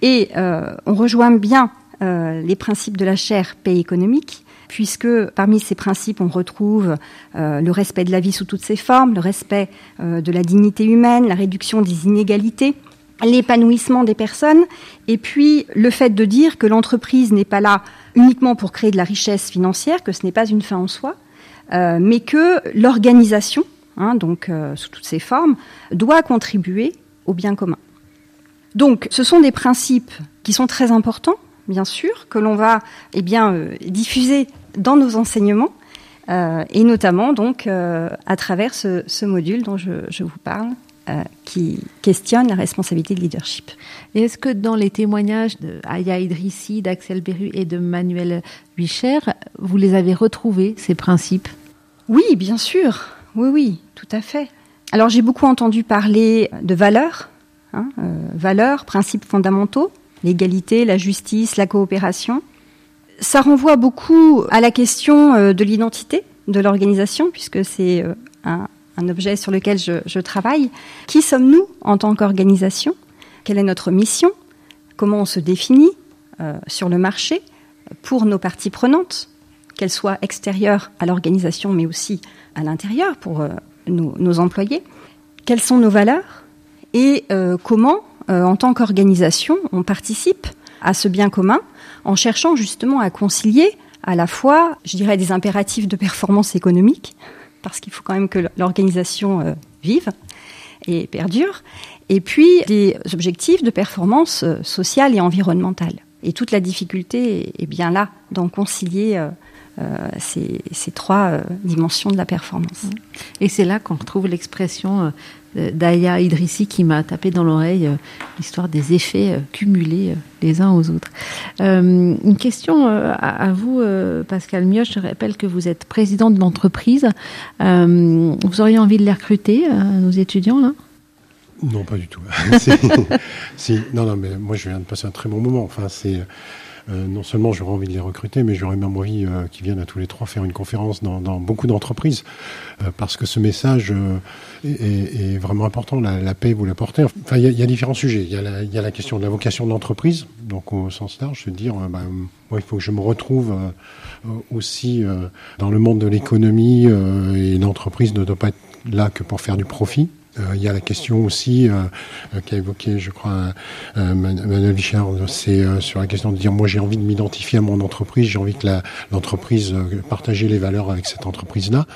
Et euh, on rejoint bien euh, les principes de la chaire paix économique, puisque parmi ces principes, on retrouve euh, le respect de la vie sous toutes ses formes, le respect euh, de la dignité humaine, la réduction des inégalités, l'épanouissement des personnes, et puis le fait de dire que l'entreprise n'est pas là uniquement pour créer de la richesse financière, que ce n'est pas une fin en soi, euh, mais que l'organisation, Hein, donc euh, sous toutes ses formes, doit contribuer au bien commun. Donc, ce sont des principes qui sont très importants, bien sûr, que l'on va eh bien, euh, diffuser dans nos enseignements, euh, et notamment donc, euh, à travers ce, ce module dont je, je vous parle, euh, qui questionne la responsabilité de leadership. Et est-ce que dans les témoignages d'Aya Idrissi, d'Axel Berut et de Manuel Wucher, vous les avez retrouvés, ces principes ? Oui, bien sûr. Oui, oui, tout à fait. Alors, j'ai beaucoup entendu parler de valeurs, hein, euh, valeurs, principes fondamentaux, l'égalité, la justice, la coopération. Ça renvoie beaucoup à la question euh, de l'identité de l'organisation, puisque c'est euh, un, un objet sur lequel je, je travaille. Qui sommes-nous en tant qu'organisation ? Quelle est notre mission ? Comment on se définit euh, sur le marché pour nos parties prenantes ? Qu'elle soit extérieure à l'organisation, mais aussi à l'intérieur pour euh, nos, nos employés. Quelles sont nos valeurs et euh, comment, euh, en tant qu'organisation, on participe à ce bien commun en cherchant justement à concilier à la fois, je dirais, des impératifs de performance économique, parce qu'il faut quand même que l'organisation euh, vive et perdure, et puis des objectifs de performance euh, sociale et environnementale. Et toute la difficulté est, est bien là d'en concilier euh, Euh, ces, ces trois euh, dimensions de la performance. Et c'est là qu'on retrouve l'expression euh, d'Aya Idrissi qui m'a tapé dans l'oreille, euh, l'histoire des effets euh, cumulés euh, les uns aux autres. Euh, une question euh, à, à vous, euh, Pascal Mioche. Je rappelle que vous êtes présidente de l'entreprise. Euh, vous auriez envie de les recruter, euh, nos étudiants, là ? Non, pas du tout. c'est, c'est, non, non, mais moi, je viens de passer un très bon moment. Enfin, c'est... Euh, non seulement j'aurais envie de les recruter, mais j'aurais même envie euh, qu'ils viennent à tous les trois faire une conférence dans, dans beaucoup d'entreprises, euh, parce que ce message euh, est, est vraiment important. La, la paix, vous la portez. Enfin, il y, y a différents sujets. Il y, y a la question de la vocation de l'entreprise, donc au sens large, se dire, euh, bah, moi, il faut que je me retrouve euh, aussi euh, dans le monde de l'économie, euh, et l'entreprise ne doit pas être là que pour faire du profit. Il y a la question aussi euh, qu'a évoquée, je crois, euh, Manuel Wucher, c'est euh, sur la question de dire, moi j'ai envie de m'identifier à mon entreprise, j'ai envie que la, l'entreprise euh, partage les valeurs avec cette entreprise-là.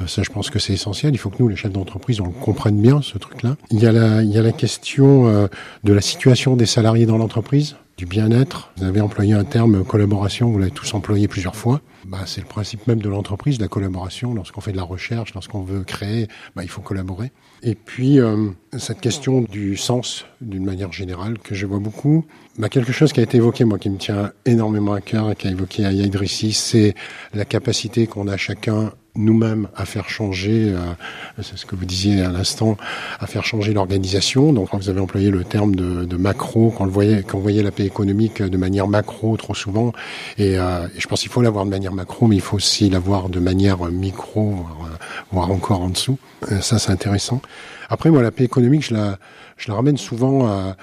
Euh, ça, je pense que c'est essentiel. Il faut que nous, les chefs d'entreprise, on le comprenne bien, ce truc-là. Il y a la, il y a la question euh, de la situation des salariés dans l'entreprise, du bien-être. Vous avez employé un terme, collaboration, vous l'avez tous employé plusieurs fois. Bah, c'est le principe même de l'entreprise, la collaboration. Lorsqu'on fait de la recherche, lorsqu'on veut créer, bah, il faut collaborer. Et puis, euh, cette question du sens, d'une manière générale, que je vois beaucoup, bah, quelque chose qui a été évoqué, moi, qui me tient énormément à cœur et qui a évoqué Aya Idrissi, c'est la capacité qu'on a chacun, nous-mêmes, à faire changer, euh, c'est ce que vous disiez à l'instant, à faire changer l'organisation. Donc, quand vous avez employé le terme de, de macro, quand on voyait, quand on voyait la paix économique de manière macro trop souvent, et, euh, et je pense qu'il faut l'avoir de manière macro, mais il faut aussi l'avoir de manière micro, voire, voire encore en dessous. Et ça, c'est intéressant. Après, moi, la paix économique, je la, je la ramène souvent à,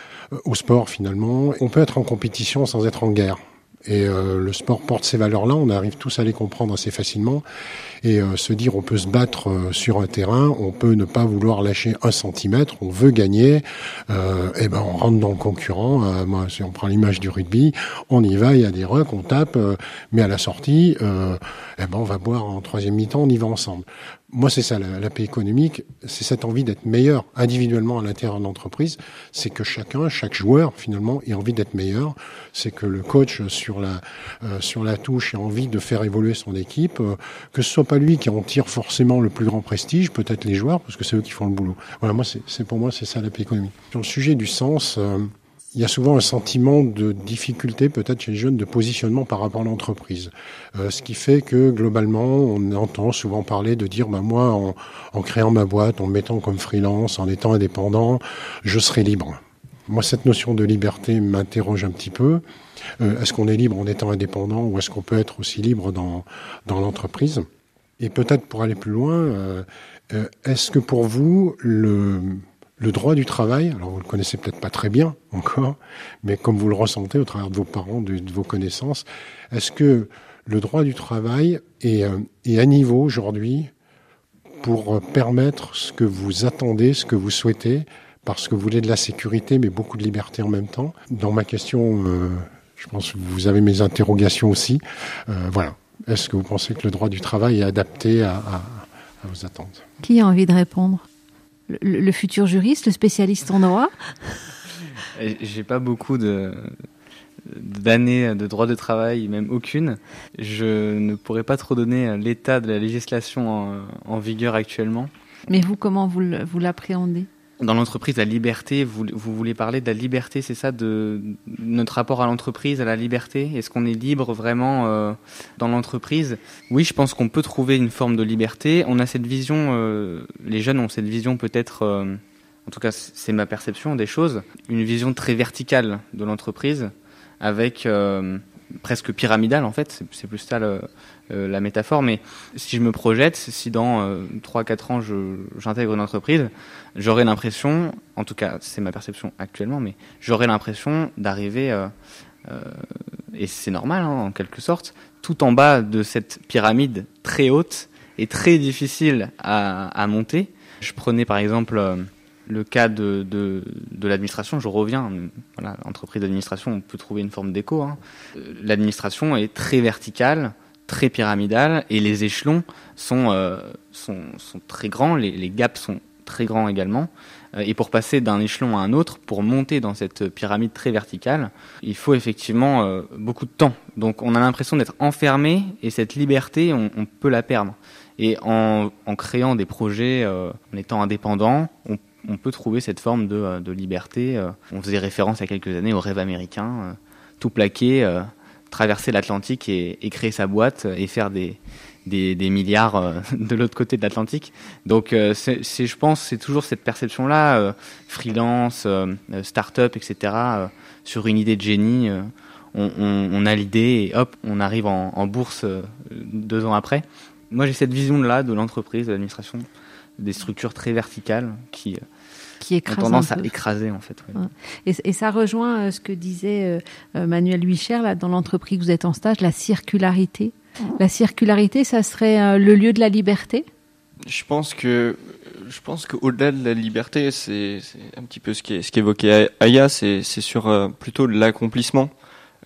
au sport, finalement. On peut être en compétition sans être en guerre. Et euh, le sport porte ces valeurs-là, on arrive tous à les comprendre assez facilement et euh, se dire on peut se battre euh, sur un terrain, on peut ne pas vouloir lâcher un centimètre, on veut gagner, euh, et ben on rentre dans le concurrent. Euh, moi, si on prend l'image du rugby, on y va, il y a des rucks, on tape, euh, mais à la sortie, euh, et ben on va boire en troisième mi-temps, on y va ensemble. Moi, c'est ça, la, la paix économique, c'est cette envie d'être meilleur individuellement à l'intérieur de l'entreprise. C'est que chacun, chaque joueur, finalement, ait envie d'être meilleur. C'est que le coach sur la euh, sur la touche ait envie de faire évoluer son équipe. Euh, que ce soit pas lui qui en tire forcément le plus grand prestige, peut-être les joueurs, parce que c'est eux qui font le boulot. Voilà, moi, c'est, c'est pour moi, c'est ça la paix économique. Sur le sujet du sens. Euh, Il y a souvent un sentiment de difficulté, peut-être chez les jeunes, de positionnement par rapport à l'entreprise. Euh, ce qui fait que, globalement, on entend souvent parler de dire bah, « moi, en, en créant ma boîte, en me mettant comme freelance, en étant indépendant, je serai libre ». Moi, cette notion de liberté m'interroge un petit peu. Euh, est-ce qu'on est libre en étant indépendant ou est-ce qu'on peut être aussi libre dans, dans l'entreprise ? Et peut-être, pour aller plus loin, euh, euh, est-ce que pour vous, le... Le droit du travail, alors vous le connaissez peut-être pas très bien encore, mais comme vous le ressentez au travers de vos parents, de, de vos connaissances, est-ce que le droit du travail est, est à niveau aujourd'hui pour permettre ce que vous attendez, ce que vous souhaitez, parce que vous voulez de la sécurité, mais beaucoup de liberté en même temps? Dans ma question, euh, je pense que vous avez mes interrogations aussi. Euh, voilà. Est-ce que vous pensez que le droit du travail est adapté à, à, à vos attentes? Qui a envie de répondre? Le, le futur juriste, le spécialiste en droit. J'ai pas beaucoup de, d'années de droit de travail, même aucune. Je ne pourrais pas trop donner l'état de la législation en, en vigueur actuellement. Mais vous, comment vous, vous l'appréhendez ? Dans l'entreprise, la liberté, vous, vous voulez parler de la liberté, c'est ça, de notre rapport à l'entreprise, à la liberté? Est-ce qu'on est libre vraiment euh, dans l'entreprise? Oui, je pense qu'on peut trouver une forme de liberté. On a cette vision, euh, les jeunes ont cette vision peut-être, euh, en tout cas c'est ma perception des choses, une vision très verticale de l'entreprise, avec euh, presque pyramidale en fait, c'est, c'est plus ça le... Euh, la métaphore, mais si je me projette, si dans euh, trois à quatre ans je, j'intègre une entreprise, j'aurai l'impression, en tout cas c'est ma perception actuellement, mais j'aurai l'impression d'arriver, euh, euh, et c'est normal hein, en quelque sorte, tout en bas de cette pyramide très haute et très difficile à, à monter. Je prenais par exemple euh, le cas de, de, de l'administration, je reviens, voilà, entreprise d'administration, on peut trouver une forme d'écho, hein. L'administration est très verticale, très pyramidal et les échelons sont, euh, sont, sont très grands, les, les gaps sont très grands également. Euh, et pour passer d'un échelon à un autre, pour monter dans cette pyramide très verticale, il faut effectivement euh, beaucoup de temps. Donc on a l'impression d'être enfermé et cette liberté, on, on peut la perdre. Et en, en créant des projets, euh, en étant indépendant, on, on peut trouver cette forme de, de liberté. On faisait référence il y a quelques années au rêve américain, euh, tout plaqué, euh, traverser l'Atlantique et, et créer sa boîte et faire des, des, des milliards euh, de l'autre côté de l'Atlantique. Donc, euh, c'est, c'est, je pense, c'est toujours cette perception-là, euh, freelance, euh, start-up, et cetera, euh, sur une idée de génie, euh, on, on, on a l'idée et hop, on arrive en, en bourse euh, deux ans après. Moi, j'ai cette vision-là de l'entreprise, de l'administration, des structures très verticales qui... Euh, qui ont tendance à écraser, en fait. Ouais. Et, et ça rejoint euh, ce que disait euh, Manuel Wucher, là, dans l'entreprise que vous êtes en stage, la circularité. La circularité, ça serait euh, le lieu de la liberté ? Je pense que, je pense qu'au-delà de la liberté, c'est, c'est un petit peu ce, qui est, ce qu'évoquait Aya, c'est, c'est sur euh, plutôt de l'accomplissement.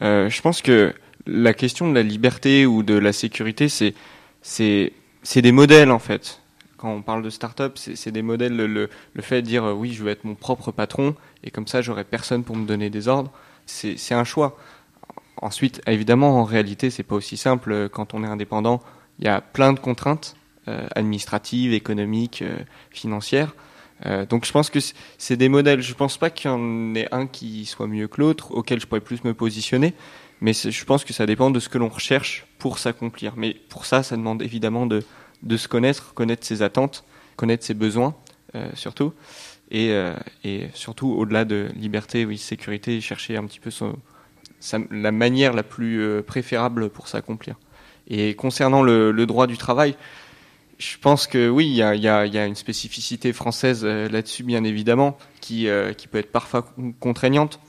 Euh, je pense que la question de la liberté ou de la sécurité, c'est, c'est, c'est des modèles, en fait. Quand on parle de start-up, c'est, c'est des modèles, le, le fait de dire euh, oui, je veux être mon propre patron et comme ça, j'aurai personne pour me donner des ordres, c'est, c'est un choix. Ensuite, évidemment, en réalité, c'est pas aussi simple. Quand on est indépendant, il y a plein de contraintes euh, administratives, économiques, euh, financières. Euh, donc, je pense que c'est, c'est des modèles. Je pense pas qu'il y en ait un qui soit mieux que l'autre, auquel je pourrais plus me positionner. Mais je pense que ça dépend de ce que l'on recherche pour s'accomplir. Mais pour ça, ça demande évidemment de de se connaître, connaître ses attentes, connaître ses besoins, euh, surtout. Et, euh, et surtout, au-delà de liberté, oui, sécurité, chercher un petit peu son, sa, la manière la plus euh, préférable pour s'accomplir. Et concernant le, le droit du travail, je pense que oui, il y a, y a, y a une spécificité française euh, là-dessus, bien évidemment, qui, euh, qui peut être parfois contraignante.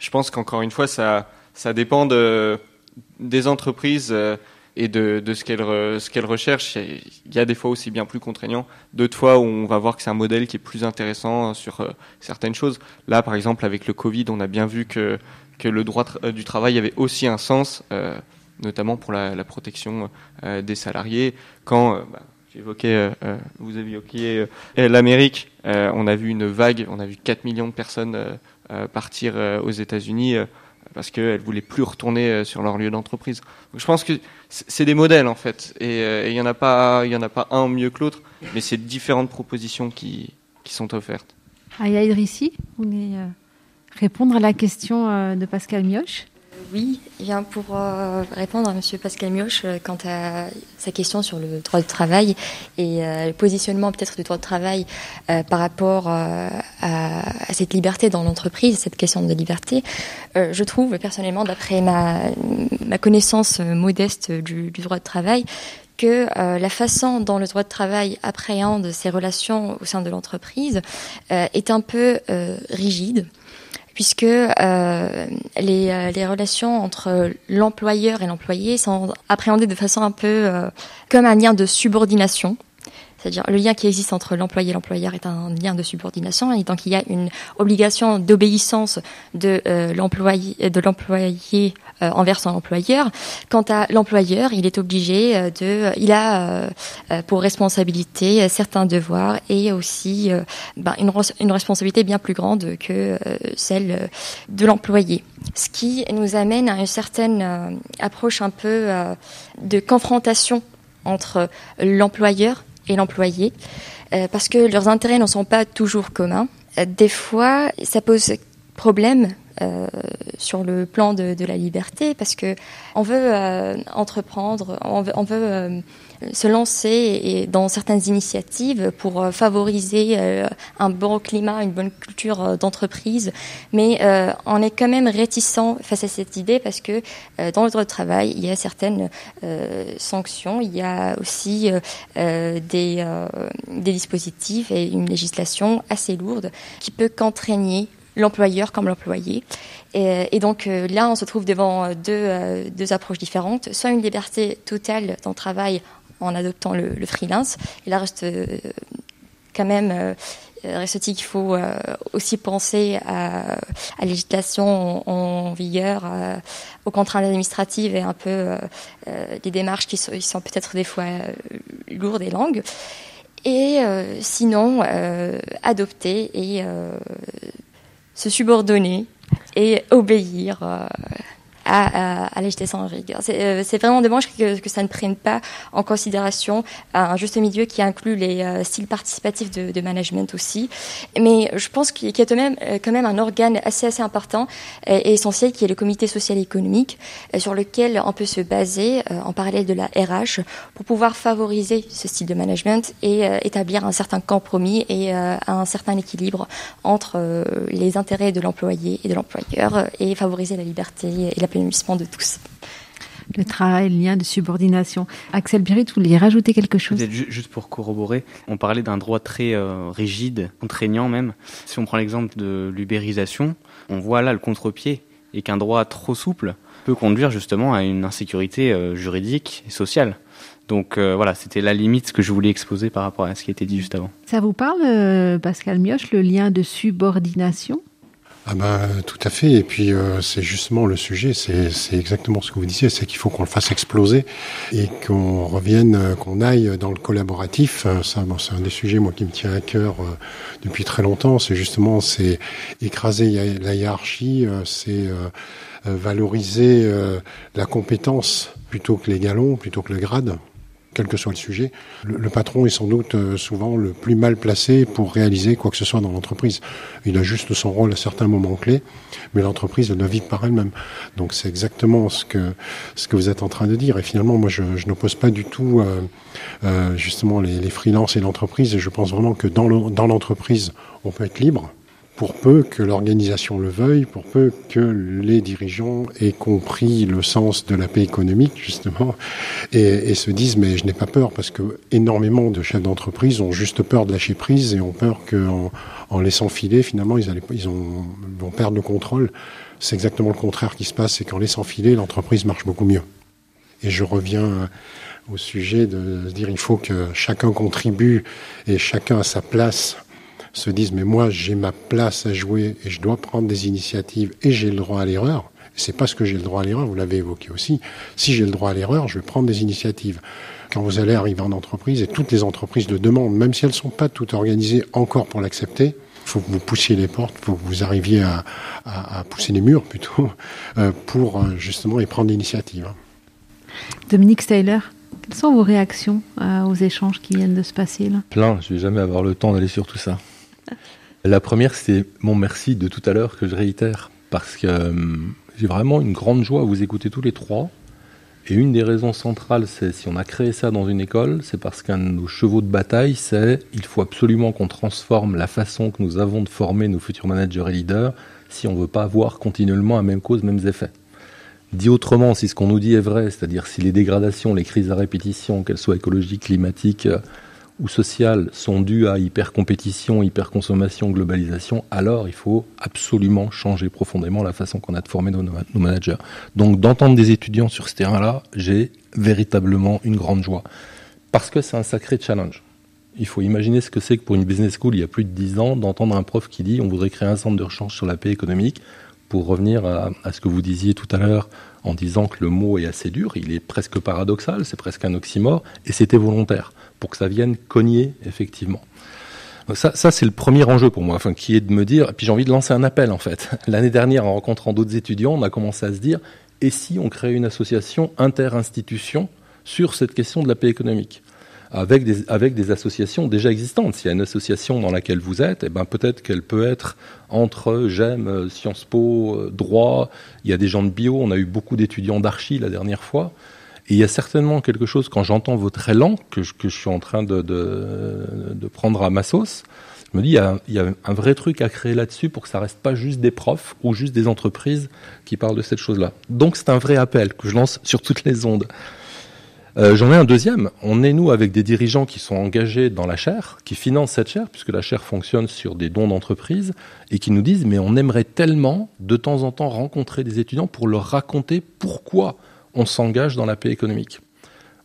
Je pense qu'encore une fois, ça... ça dépend de, des entreprises et de, de ce qu'elles ce qu'elles recherchent. Il y a des fois où c'est bien plus contraignant, d'autres fois où on va voir que c'est un modèle qui est plus intéressant sur certaines choses. Là, par exemple, avec le Covid, on a bien vu que, que le droit du travail avait aussi un sens, euh, notamment pour la, la protection euh, des salariés. Quand... Euh, bah, J'évoquais, euh, vous évoquiez euh, l'Amérique, euh, on a vu une vague, on a vu quatre millions de personnes euh, partir euh, aux États-Unis euh, parce qu'elles ne voulaient plus retourner euh, sur leur lieu d'entreprise. Donc je pense que c'est des modèles en fait, et euh, il n'y en a pas, il n'y en a pas un mieux que l'autre, mais c'est différentes propositions qui, qui sont offertes. Aya Idrissi, vous voulez euh, répondre à la question euh, de Pascal Mioche ? Oui, bien pour euh, répondre à M. Pascal Mioche euh, quant à sa question sur le droit du travail et euh, le positionnement peut-être du droit du travail euh, par rapport euh, à, à cette liberté dans l'entreprise, cette question de liberté, euh, je trouve personnellement, d'après ma, ma connaissance euh, modeste du, du droit du travail, que euh, la façon dont le droit du travail appréhende ses relations au sein de l'entreprise euh, est un peu euh, rigide. Puisque euh, les, les relations entre l'employeur et l'employé sont appréhendées de façon un peu euh, comme un lien de subordination. C'est-à-dire le lien qui existe entre l'employé et l'employeur est un lien de subordination, et donc il y a une obligation d'obéissance de euh, l'employé, de l'employé euh, envers son employeur. Quant à l'employeur, il est obligé euh, de, il a euh, pour responsabilité euh, certains devoirs et aussi euh, ben, une, une responsabilité bien plus grande que euh, celle de l'employé. Ce qui nous amène à une certaine euh, approche un peu euh, de confrontation entre l'employeur et l'employé, euh, parce que leurs intérêts ne sont pas toujours communs. Euh, des fois, ça pose problème euh, sur le plan de, de la liberté, parce que on veut euh, entreprendre, on veut, on veut euh, se lancer et, dans certaines initiatives pour euh, favoriser euh, un bon climat, une bonne culture euh, d'entreprise, mais euh, on est quand même réticent face à cette idée, parce que euh, dans le droit du travail, il y a certaines euh, sanctions, il y a aussi euh, des, euh, des dispositifs et une législation assez lourde qui peut qu'entraîner l'employeur comme l'employé. Et, et donc là, on se trouve devant deux, deux approches différentes. Soit une liberté totale dans le travail en adoptant le, le freelance. Et là, reste quand même... Reste-t-il qu'il faut euh, aussi penser à, à la législation en, en vigueur, euh, aux contraintes administratives et un peu euh, euh, des démarches qui sont, qui sont peut-être des fois euh, lourdes et longues. Et euh, sinon, euh, adopter et euh, se subordonner et obéir euh, à, à, à la législation en vigueur. C'est, euh, c'est vraiment dommage que, que ça ne prenne pas en considération un juste milieu qui inclut les euh, styles participatifs de, de management aussi. Mais je pense qu'il y a quand même, quand même un organe assez, assez important et, et essentiel qui est le comité social et économique, euh, sur lequel on peut se baser euh, en parallèle de la R H pour pouvoir favoriser ce style de management et euh, établir un certain compromis et euh, un certain équilibre entre euh, les intérêts de l'employé et de l'employeur, et favoriser la liberté et la l'épanouissement de tous. Le travail, le lien de subordination. Axel Berut, vous vouliez rajouter quelque chose ? Peut-être juste pour corroborer, on parlait d'un droit très euh, rigide, contraignant même. Si on prend l'exemple de l'ubérisation, on voit là le contre-pied, et qu'un droit trop souple peut conduire justement à une insécurité euh, juridique et sociale. Donc euh, voilà, c'était la limite que je voulais exposer par rapport à ce qui a été dit juste avant. Ça vous parle, euh, Pascal Mioche, le lien de subordination ? Ah ben, tout à fait, et puis euh, c'est justement le sujet, c'est, c'est exactement ce que vous disiez, c'est qu'il faut qu'on le fasse exploser et qu'on revienne, euh, qu'on aille dans le collaboratif. Ça, bon, c'est un des sujets moi qui me tient à cœur euh, depuis très longtemps, c'est justement c'est écraser la hiérarchie, euh, c'est euh, valoriser euh, la compétence plutôt que les galons, plutôt que le grade. Quel que soit le sujet, le, le patron est sans doute euh, souvent le plus mal placé pour réaliser quoi que ce soit dans l'entreprise. Il a juste son rôle à certains moments clés, mais l'entreprise, elle navigue par elle-même. Donc c'est exactement ce que ce que vous êtes en train de dire. Et finalement, moi, je, je n'oppose pas du tout euh, euh, justement les, les freelances et l'entreprise. Et je pense vraiment que dans, le, dans l'entreprise, on peut être libre. pour peu que l'organisation le veuille, pour peu que les dirigeants aient compris le sens de la paix économique, justement, et, et se disent « mais je n'ai pas peur », parce que énormément de chefs d'entreprise ont juste peur de lâcher prise et ont peur qu'en en laissant filer, finalement, ils, allaient, ils ont, vont perdre le contrôle. C'est exactement le contraire qui se passe, c'est qu'en laissant filer, l'entreprise marche beaucoup mieux. Et je reviens au sujet de se dire il faut que chacun contribue et chacun à sa place se dise mais moi j'ai ma place à jouer et je dois prendre des initiatives et j'ai le droit à l'erreur. C'est parce que j'ai le droit à l'erreur, vous l'avez évoqué aussi. Si j'ai le droit à l'erreur, je vais prendre des initiatives. Quand vous allez arriver en entreprise, et toutes les entreprises le demandent, même si elles ne sont pas toutes organisées encore pour l'accepter, il faut que vous poussiez les portes, il faut que vous arriviez à, à, à pousser les murs plutôt pour justement y prendre l'initiative. Dominique Steiler, quelles sont vos réactions euh, aux échanges qui viennent de se passer là ? Plein, je ne vais jamais avoir le temps d'aller sur tout ça. La première, c'est mon merci de tout à l'heure que je réitère, parce que euh, j'ai vraiment une grande joie à vous écouter tous les trois. Et une des raisons centrales, c'est si on a créé ça dans une école, c'est parce qu'un de nos chevaux de bataille, c'est il faut absolument qu'on transforme la façon que nous avons de former nos futurs managers et leaders si on ne veut pas avoir continuellement la même cause, les mêmes effets. Dit autrement, si ce qu'on nous dit est vrai, c'est-à-dire si les dégradations, les crises à répétition, qu'elles soient écologiques, climatiques euh, ou sociales, sont dues à hypercompétition, hyperconsommation, globalisation, alors il faut absolument changer profondément la façon qu'on a de former nos, nos managers. Donc d'entendre des étudiants sur ce terrain-là, j'ai véritablement une grande joie. Parce que c'est un sacré challenge. Il faut imaginer ce que c'est que pour une business school, il y a plus de dix ans, d'entendre un prof qui dit « on voudrait créer un centre de recherche sur la paix économique », pour revenir à, à ce que vous disiez tout à l'heure en disant que le mot est assez dur, il est presque paradoxal, c'est presque un oxymore, et c'était volontaire, pour que ça vienne cogner, effectivement. Ça, ça c'est le premier enjeu pour moi, enfin, qui est de me dire, et puis j'ai envie de lancer un appel en fait. L'année dernière, en rencontrant d'autres étudiants, on a commencé à se dire, et si on crée une association inter-institution sur cette question de la paix économique ? Avec des, avec des associations déjà existantes. S'il y a une association dans laquelle vous êtes, eh ben peut-être qu'elle peut être entre G E M, Sciences Po, Droit, il y a des gens de bio, on a eu beaucoup d'étudiants d'archi la dernière fois, et il y a certainement quelque chose, quand j'entends votre élan, que je, que je suis en train de, de, de prendre à ma sauce, je me dis, il y a, il y a un vrai truc à créer là-dessus pour que ça reste pas juste des profs ou juste des entreprises qui parlent de cette chose-là. Donc c'est un vrai appel que je lance sur toutes les ondes. Euh, j'en ai un deuxième. On est, nous, avec des dirigeants qui sont engagés dans la chaire, qui financent cette chaire, puisque la chaire fonctionne sur des dons d'entreprise, et qui nous disent « mais on aimerait tellement, de temps en temps, rencontrer des étudiants pour leur raconter pourquoi on s'engage dans la paix économique ».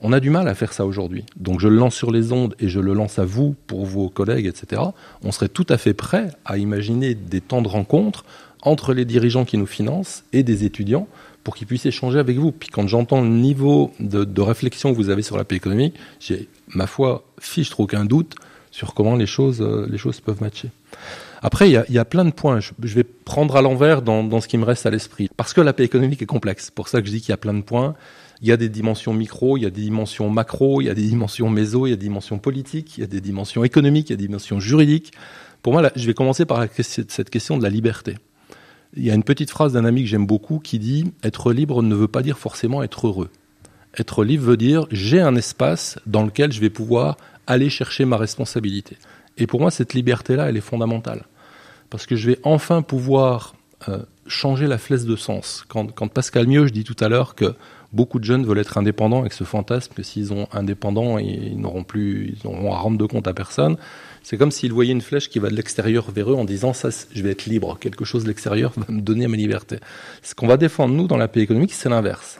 On a du mal à faire ça aujourd'hui. Donc je le lance sur les ondes et je le lance à vous, pour vos collègues, et cetera. On serait tout à fait prêt à imaginer des temps de rencontre entre les dirigeants qui nous financent et des étudiants, pour qu'ils puissent échanger avec vous. Puis quand j'entends le niveau de, de réflexion que vous avez sur la paix économique, j'ai, ma foi, fiche trop aucun doute sur comment les choses, euh, les choses peuvent matcher. Après, il y a, y a plein de points. Je, je vais prendre à l'envers dans, dans ce qui me reste à l'esprit. Parce que la paix économique est complexe. C'est pour ça que je dis qu'il y a plein de points. Il y a des dimensions micro, il y a des dimensions macro, il y a des dimensions méso, il y a des dimensions politiques, il y a des dimensions économiques, il y a des dimensions juridiques. Pour moi, là, je vais commencer par la, cette question de la liberté. Il y a une petite phrase d'un ami que j'aime beaucoup qui dit « Être libre ne veut pas dire forcément être heureux. Être libre veut dire « j'ai un espace dans lequel je vais pouvoir aller chercher ma responsabilité ». Et pour moi, cette liberté-là, elle est fondamentale. Parce que je vais enfin pouvoir euh, changer la flèche de sens. Quand, quand Pascal Mioche dit tout à l'heure que beaucoup de jeunes veulent être indépendants avec ce fantasme que s'ils sont indépendants, ils n'auront plus, ils n'auront à rendre de compte à personne. C'est comme s'ils voyaient une flèche qui va de l'extérieur vers eux en disant « ça, je vais être libre, quelque chose de l'extérieur va me donner ma liberté ». Ce qu'on va défendre, nous, dans la paix économique, c'est l'inverse.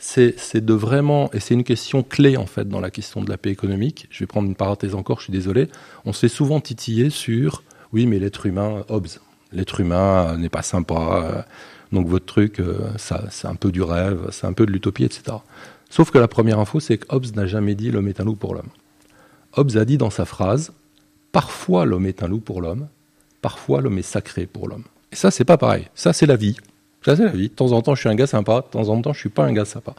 C'est, c'est de vraiment, et c'est une question clé, en fait, dans la question de la paix économique. Je vais prendre une parenthèse encore, je suis désolé. On se fait souvent titiller sur « oui, mais l'être humain, Hobbes, l'être humain n'est pas sympa, donc votre truc, ça, c'est un peu du rêve, c'est un peu de l'utopie, et cetera » Sauf que la première info, c'est que Hobbes n'a jamais dit « l'homme est un loup pour l'homme ». Hobbes a dit dans sa phrase « parfois, l'homme est un loup pour l'homme. Parfois, l'homme est sacré pour l'homme. » Et ça, c'est pas pareil. Ça, c'est la vie. Ça, c'est la vie. De temps en temps, je suis un gars sympa. De temps en temps, je suis pas un gars sympa.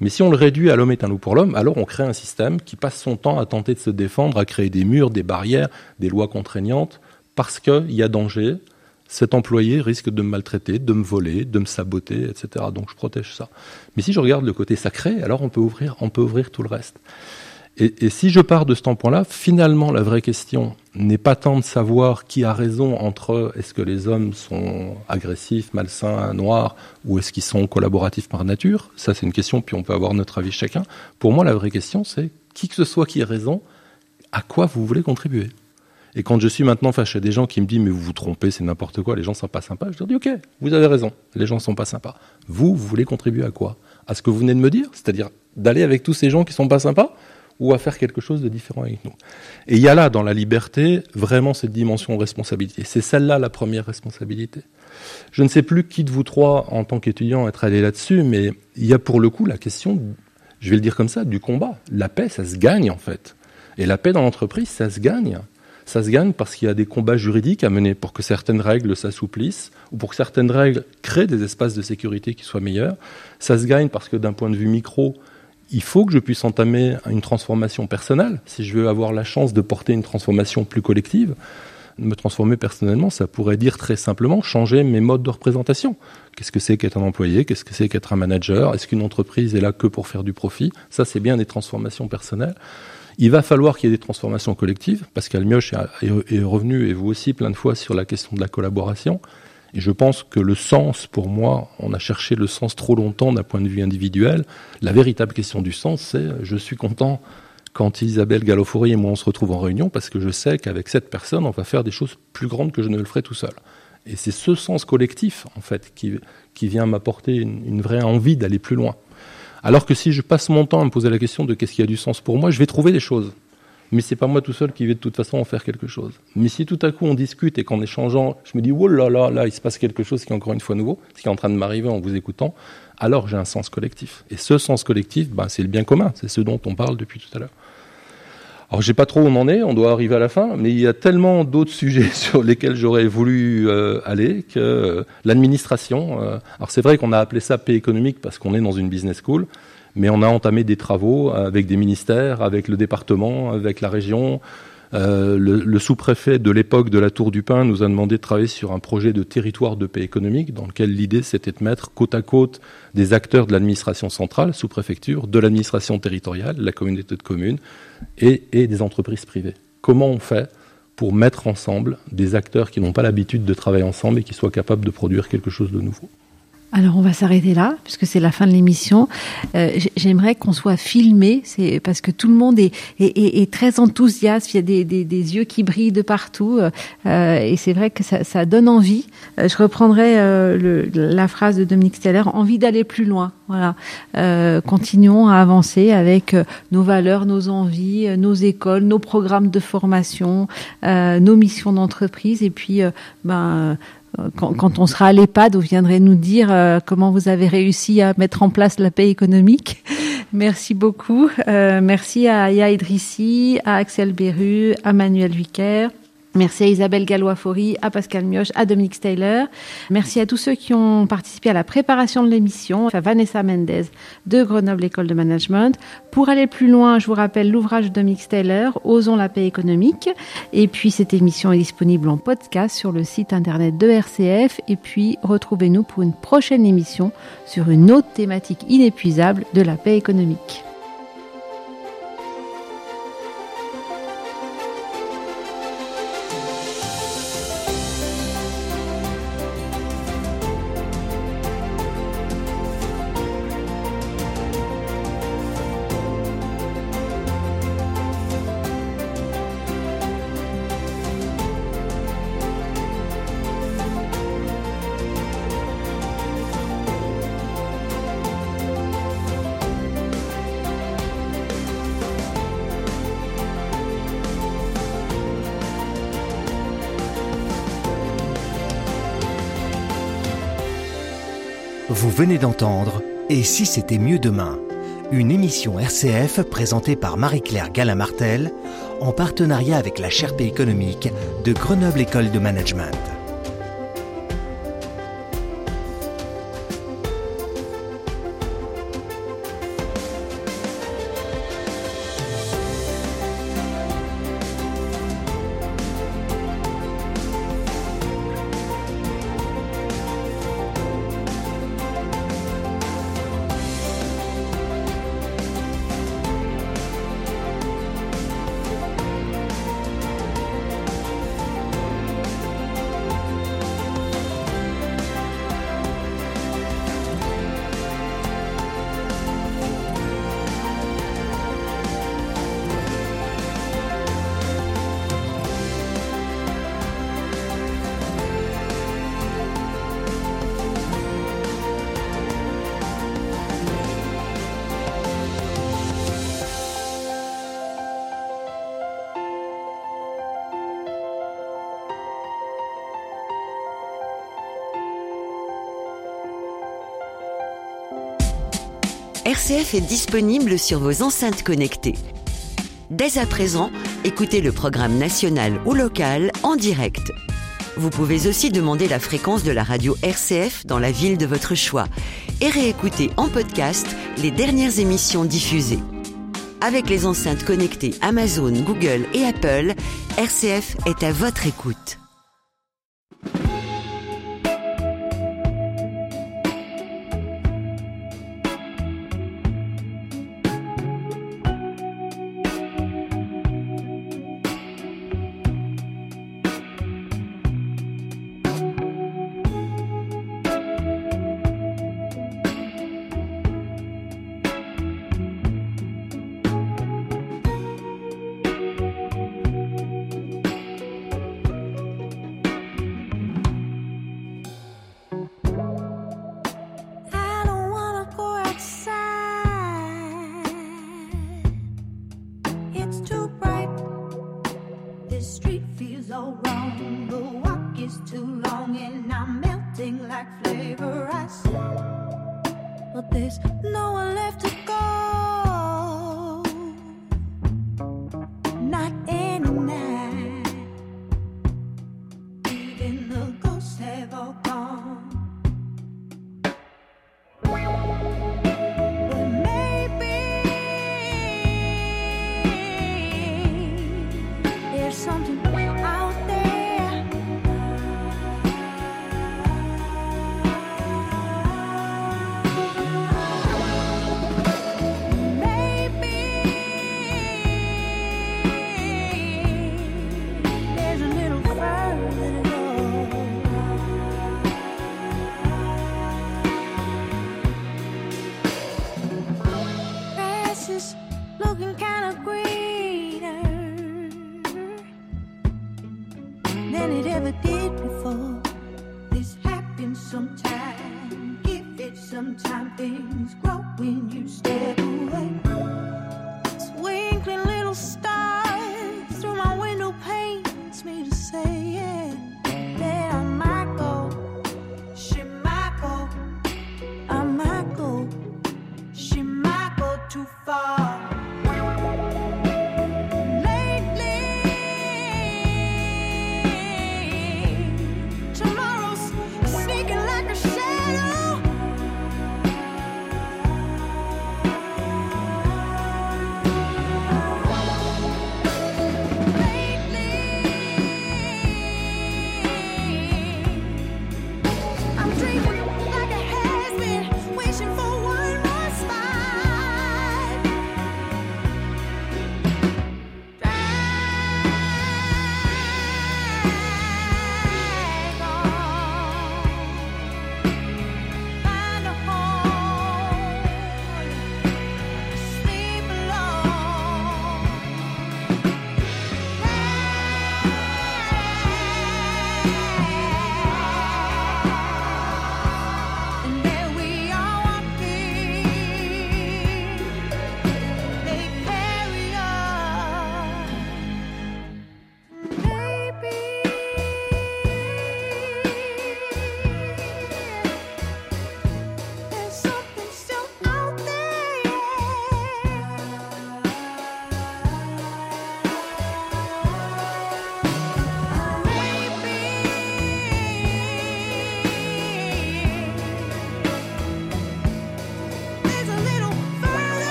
Mais si on le réduit à l'homme est un loup pour l'homme, alors on crée un système qui passe son temps à tenter de se défendre, à créer des murs, des barrières, des lois contraignantes, parce qu'il y a danger. Cet employé risque de me maltraiter, de me voler, de me saboter, et cetera. Donc, je protège ça. Mais si je regarde le côté sacré, alors on peut ouvrir, on peut ouvrir tout le reste. Et, et si je pars de ce tampon-là, finalement, la vraie question n'est pas tant de savoir qui a raison entre est-ce que les hommes sont agressifs, malsains, noirs, ou est-ce qu'ils sont collaboratifs par nature. Ça, c'est une question, puis on peut avoir notre avis chacun. Pour moi, la vraie question, c'est qui que ce soit qui ait raison, à quoi vous voulez contribuer. Et quand je suis maintenant face à des gens qui me disent « mais vous vous trompez, c'est n'importe quoi, les gens ne sont pas sympas », je leur dis « ok, vous avez raison, les gens ne sont pas sympas. Vous, vous voulez contribuer à quoi ? À ce que vous venez de me dire, c'est-à-dire d'aller avec tous ces gens qui ne sont pas sympas ? Ou à faire quelque chose de différent avec nous. Et il y a là, dans la liberté, vraiment cette dimension responsabilité. C'est celle-là la première responsabilité. Je ne sais plus qui de vous trois, en tant qu'étudiant, être allé là-dessus, mais il y a pour le coup la question, je vais le dire comme ça, du combat. La paix, ça se gagne en fait. Et la paix dans l'entreprise, ça se gagne. Ça se gagne parce qu'il y a des combats juridiques à mener pour que certaines règles s'assouplissent ou pour que certaines règles créent des espaces de sécurité qui soient meilleurs. Ça se gagne parce que d'un point de vue micro, il faut que je puisse entamer une transformation personnelle. Si je veux avoir la chance de porter une transformation plus collective, me transformer personnellement, ça pourrait dire très simplement changer mes modes de représentation. Qu'est-ce que c'est qu'être un employé ? Qu'est-ce que c'est qu'être un manager ? Est-ce qu'une entreprise est là que pour faire du profit ? Ça, c'est bien des transformations personnelles. Il va falloir qu'il y ait des transformations collectives. Pascal Mioche est revenu, et vous aussi, plein de fois, sur la question de la collaboration. Et je pense que le sens, pour moi, on a cherché le sens trop longtemps d'un point de vue individuel. La véritable question du sens, c'est je suis content quand Isabelle Galois-Faurie et moi on se retrouve en réunion parce que je sais qu'avec cette personne, on va faire des choses plus grandes que je ne le ferai tout seul. Et c'est ce sens collectif, en fait, qui, qui vient m'apporter une, une vraie envie d'aller plus loin. Alors que si je passe mon temps à me poser la question de qu'est-ce qui a du sens pour moi, je vais trouver des choses. Mais c'est pas moi tout seul qui vais de toute façon en faire quelque chose. Mais si tout à coup on discute et qu'en échangeant, je me dis « oh là là, là, il se passe quelque chose qui est encore une fois nouveau, ce qui est en train de m'arriver en vous écoutant », alors j'ai un sens collectif. Et ce sens collectif, ben, c'est le bien commun, c'est ce dont on parle depuis tout à l'heure. Alors je ne sais pas trop où on en est, on doit arriver à la fin, mais il y a tellement d'autres sujets sur lesquels j'aurais voulu euh, aller que euh, l'administration... Euh, alors c'est vrai qu'on a appelé ça paix économique parce qu'on est dans une business school, mais on a entamé des travaux avec des ministères, avec le département, avec la région. Euh, le, le sous-préfet de l'époque de la Tour du Pin nous a demandé de travailler sur un projet de territoire de paix économique dans lequel l'idée c'était de mettre côte à côte des acteurs de l'administration centrale, sous-préfecture, de l'administration territoriale, la communauté de communes et, et des entreprises privées. Comment on fait pour mettre ensemble des acteurs qui n'ont pas l'habitude de travailler ensemble et qui soient capables de produire quelque chose de nouveau ? Alors, on va s'arrêter là, puisque c'est la fin de l'émission. Euh, j'aimerais qu'on soit filmé, c'est parce que tout le monde est, est, est, est très enthousiaste. Il y a des, des, des yeux qui brillent de partout. Euh, et c'est vrai que ça, ça donne envie. Euh, je reprendrai euh, le, la phrase de Dominique Steiler, envie d'aller plus loin. Voilà. Euh, continuons à avancer avec nos valeurs, nos envies, nos écoles, nos programmes de formation, euh, nos missions d'entreprise. Et puis, euh, ben... Quand, quand on sera à l'EHPAD, vous viendrez nous dire euh, comment vous avez réussi à mettre en place la paix économique. Merci beaucoup. Euh, merci à Aya Idrissi, à Axel Berut, à Manuel Wucher. Merci à Isabelle Galois-Faurie, à Pascal Mioche, à Dominique Steiler. Merci à tous ceux qui ont participé à la préparation de l'émission, à Vanessa Mendez de Grenoble École de Management. Pour aller plus loin, je vous rappelle l'ouvrage de Dominique Steiler, Osons la paix économique. Et puis, cette émission est disponible en podcast sur le site internet de R C F. Et puis, retrouvez-nous pour une prochaine émission sur une autre thématique inépuisable de la paix économique. Vous venez d'entendre « Et si c'était mieux demain ?» Une émission R C F présentée par Marie-Claire Galin-Martel en partenariat avec la chaire Paix économique de Grenoble École de Management. R C F est disponible sur vos enceintes connectées. Dès à présent, écoutez le programme national ou local en direct. Vous pouvez aussi demander la fréquence de la radio R C F dans la ville de votre choix et réécouter en podcast les dernières émissions diffusées. Avec les enceintes connectées Amazon, Google et Apple, R C F est à votre écoute. Sometimes give it some time, thing.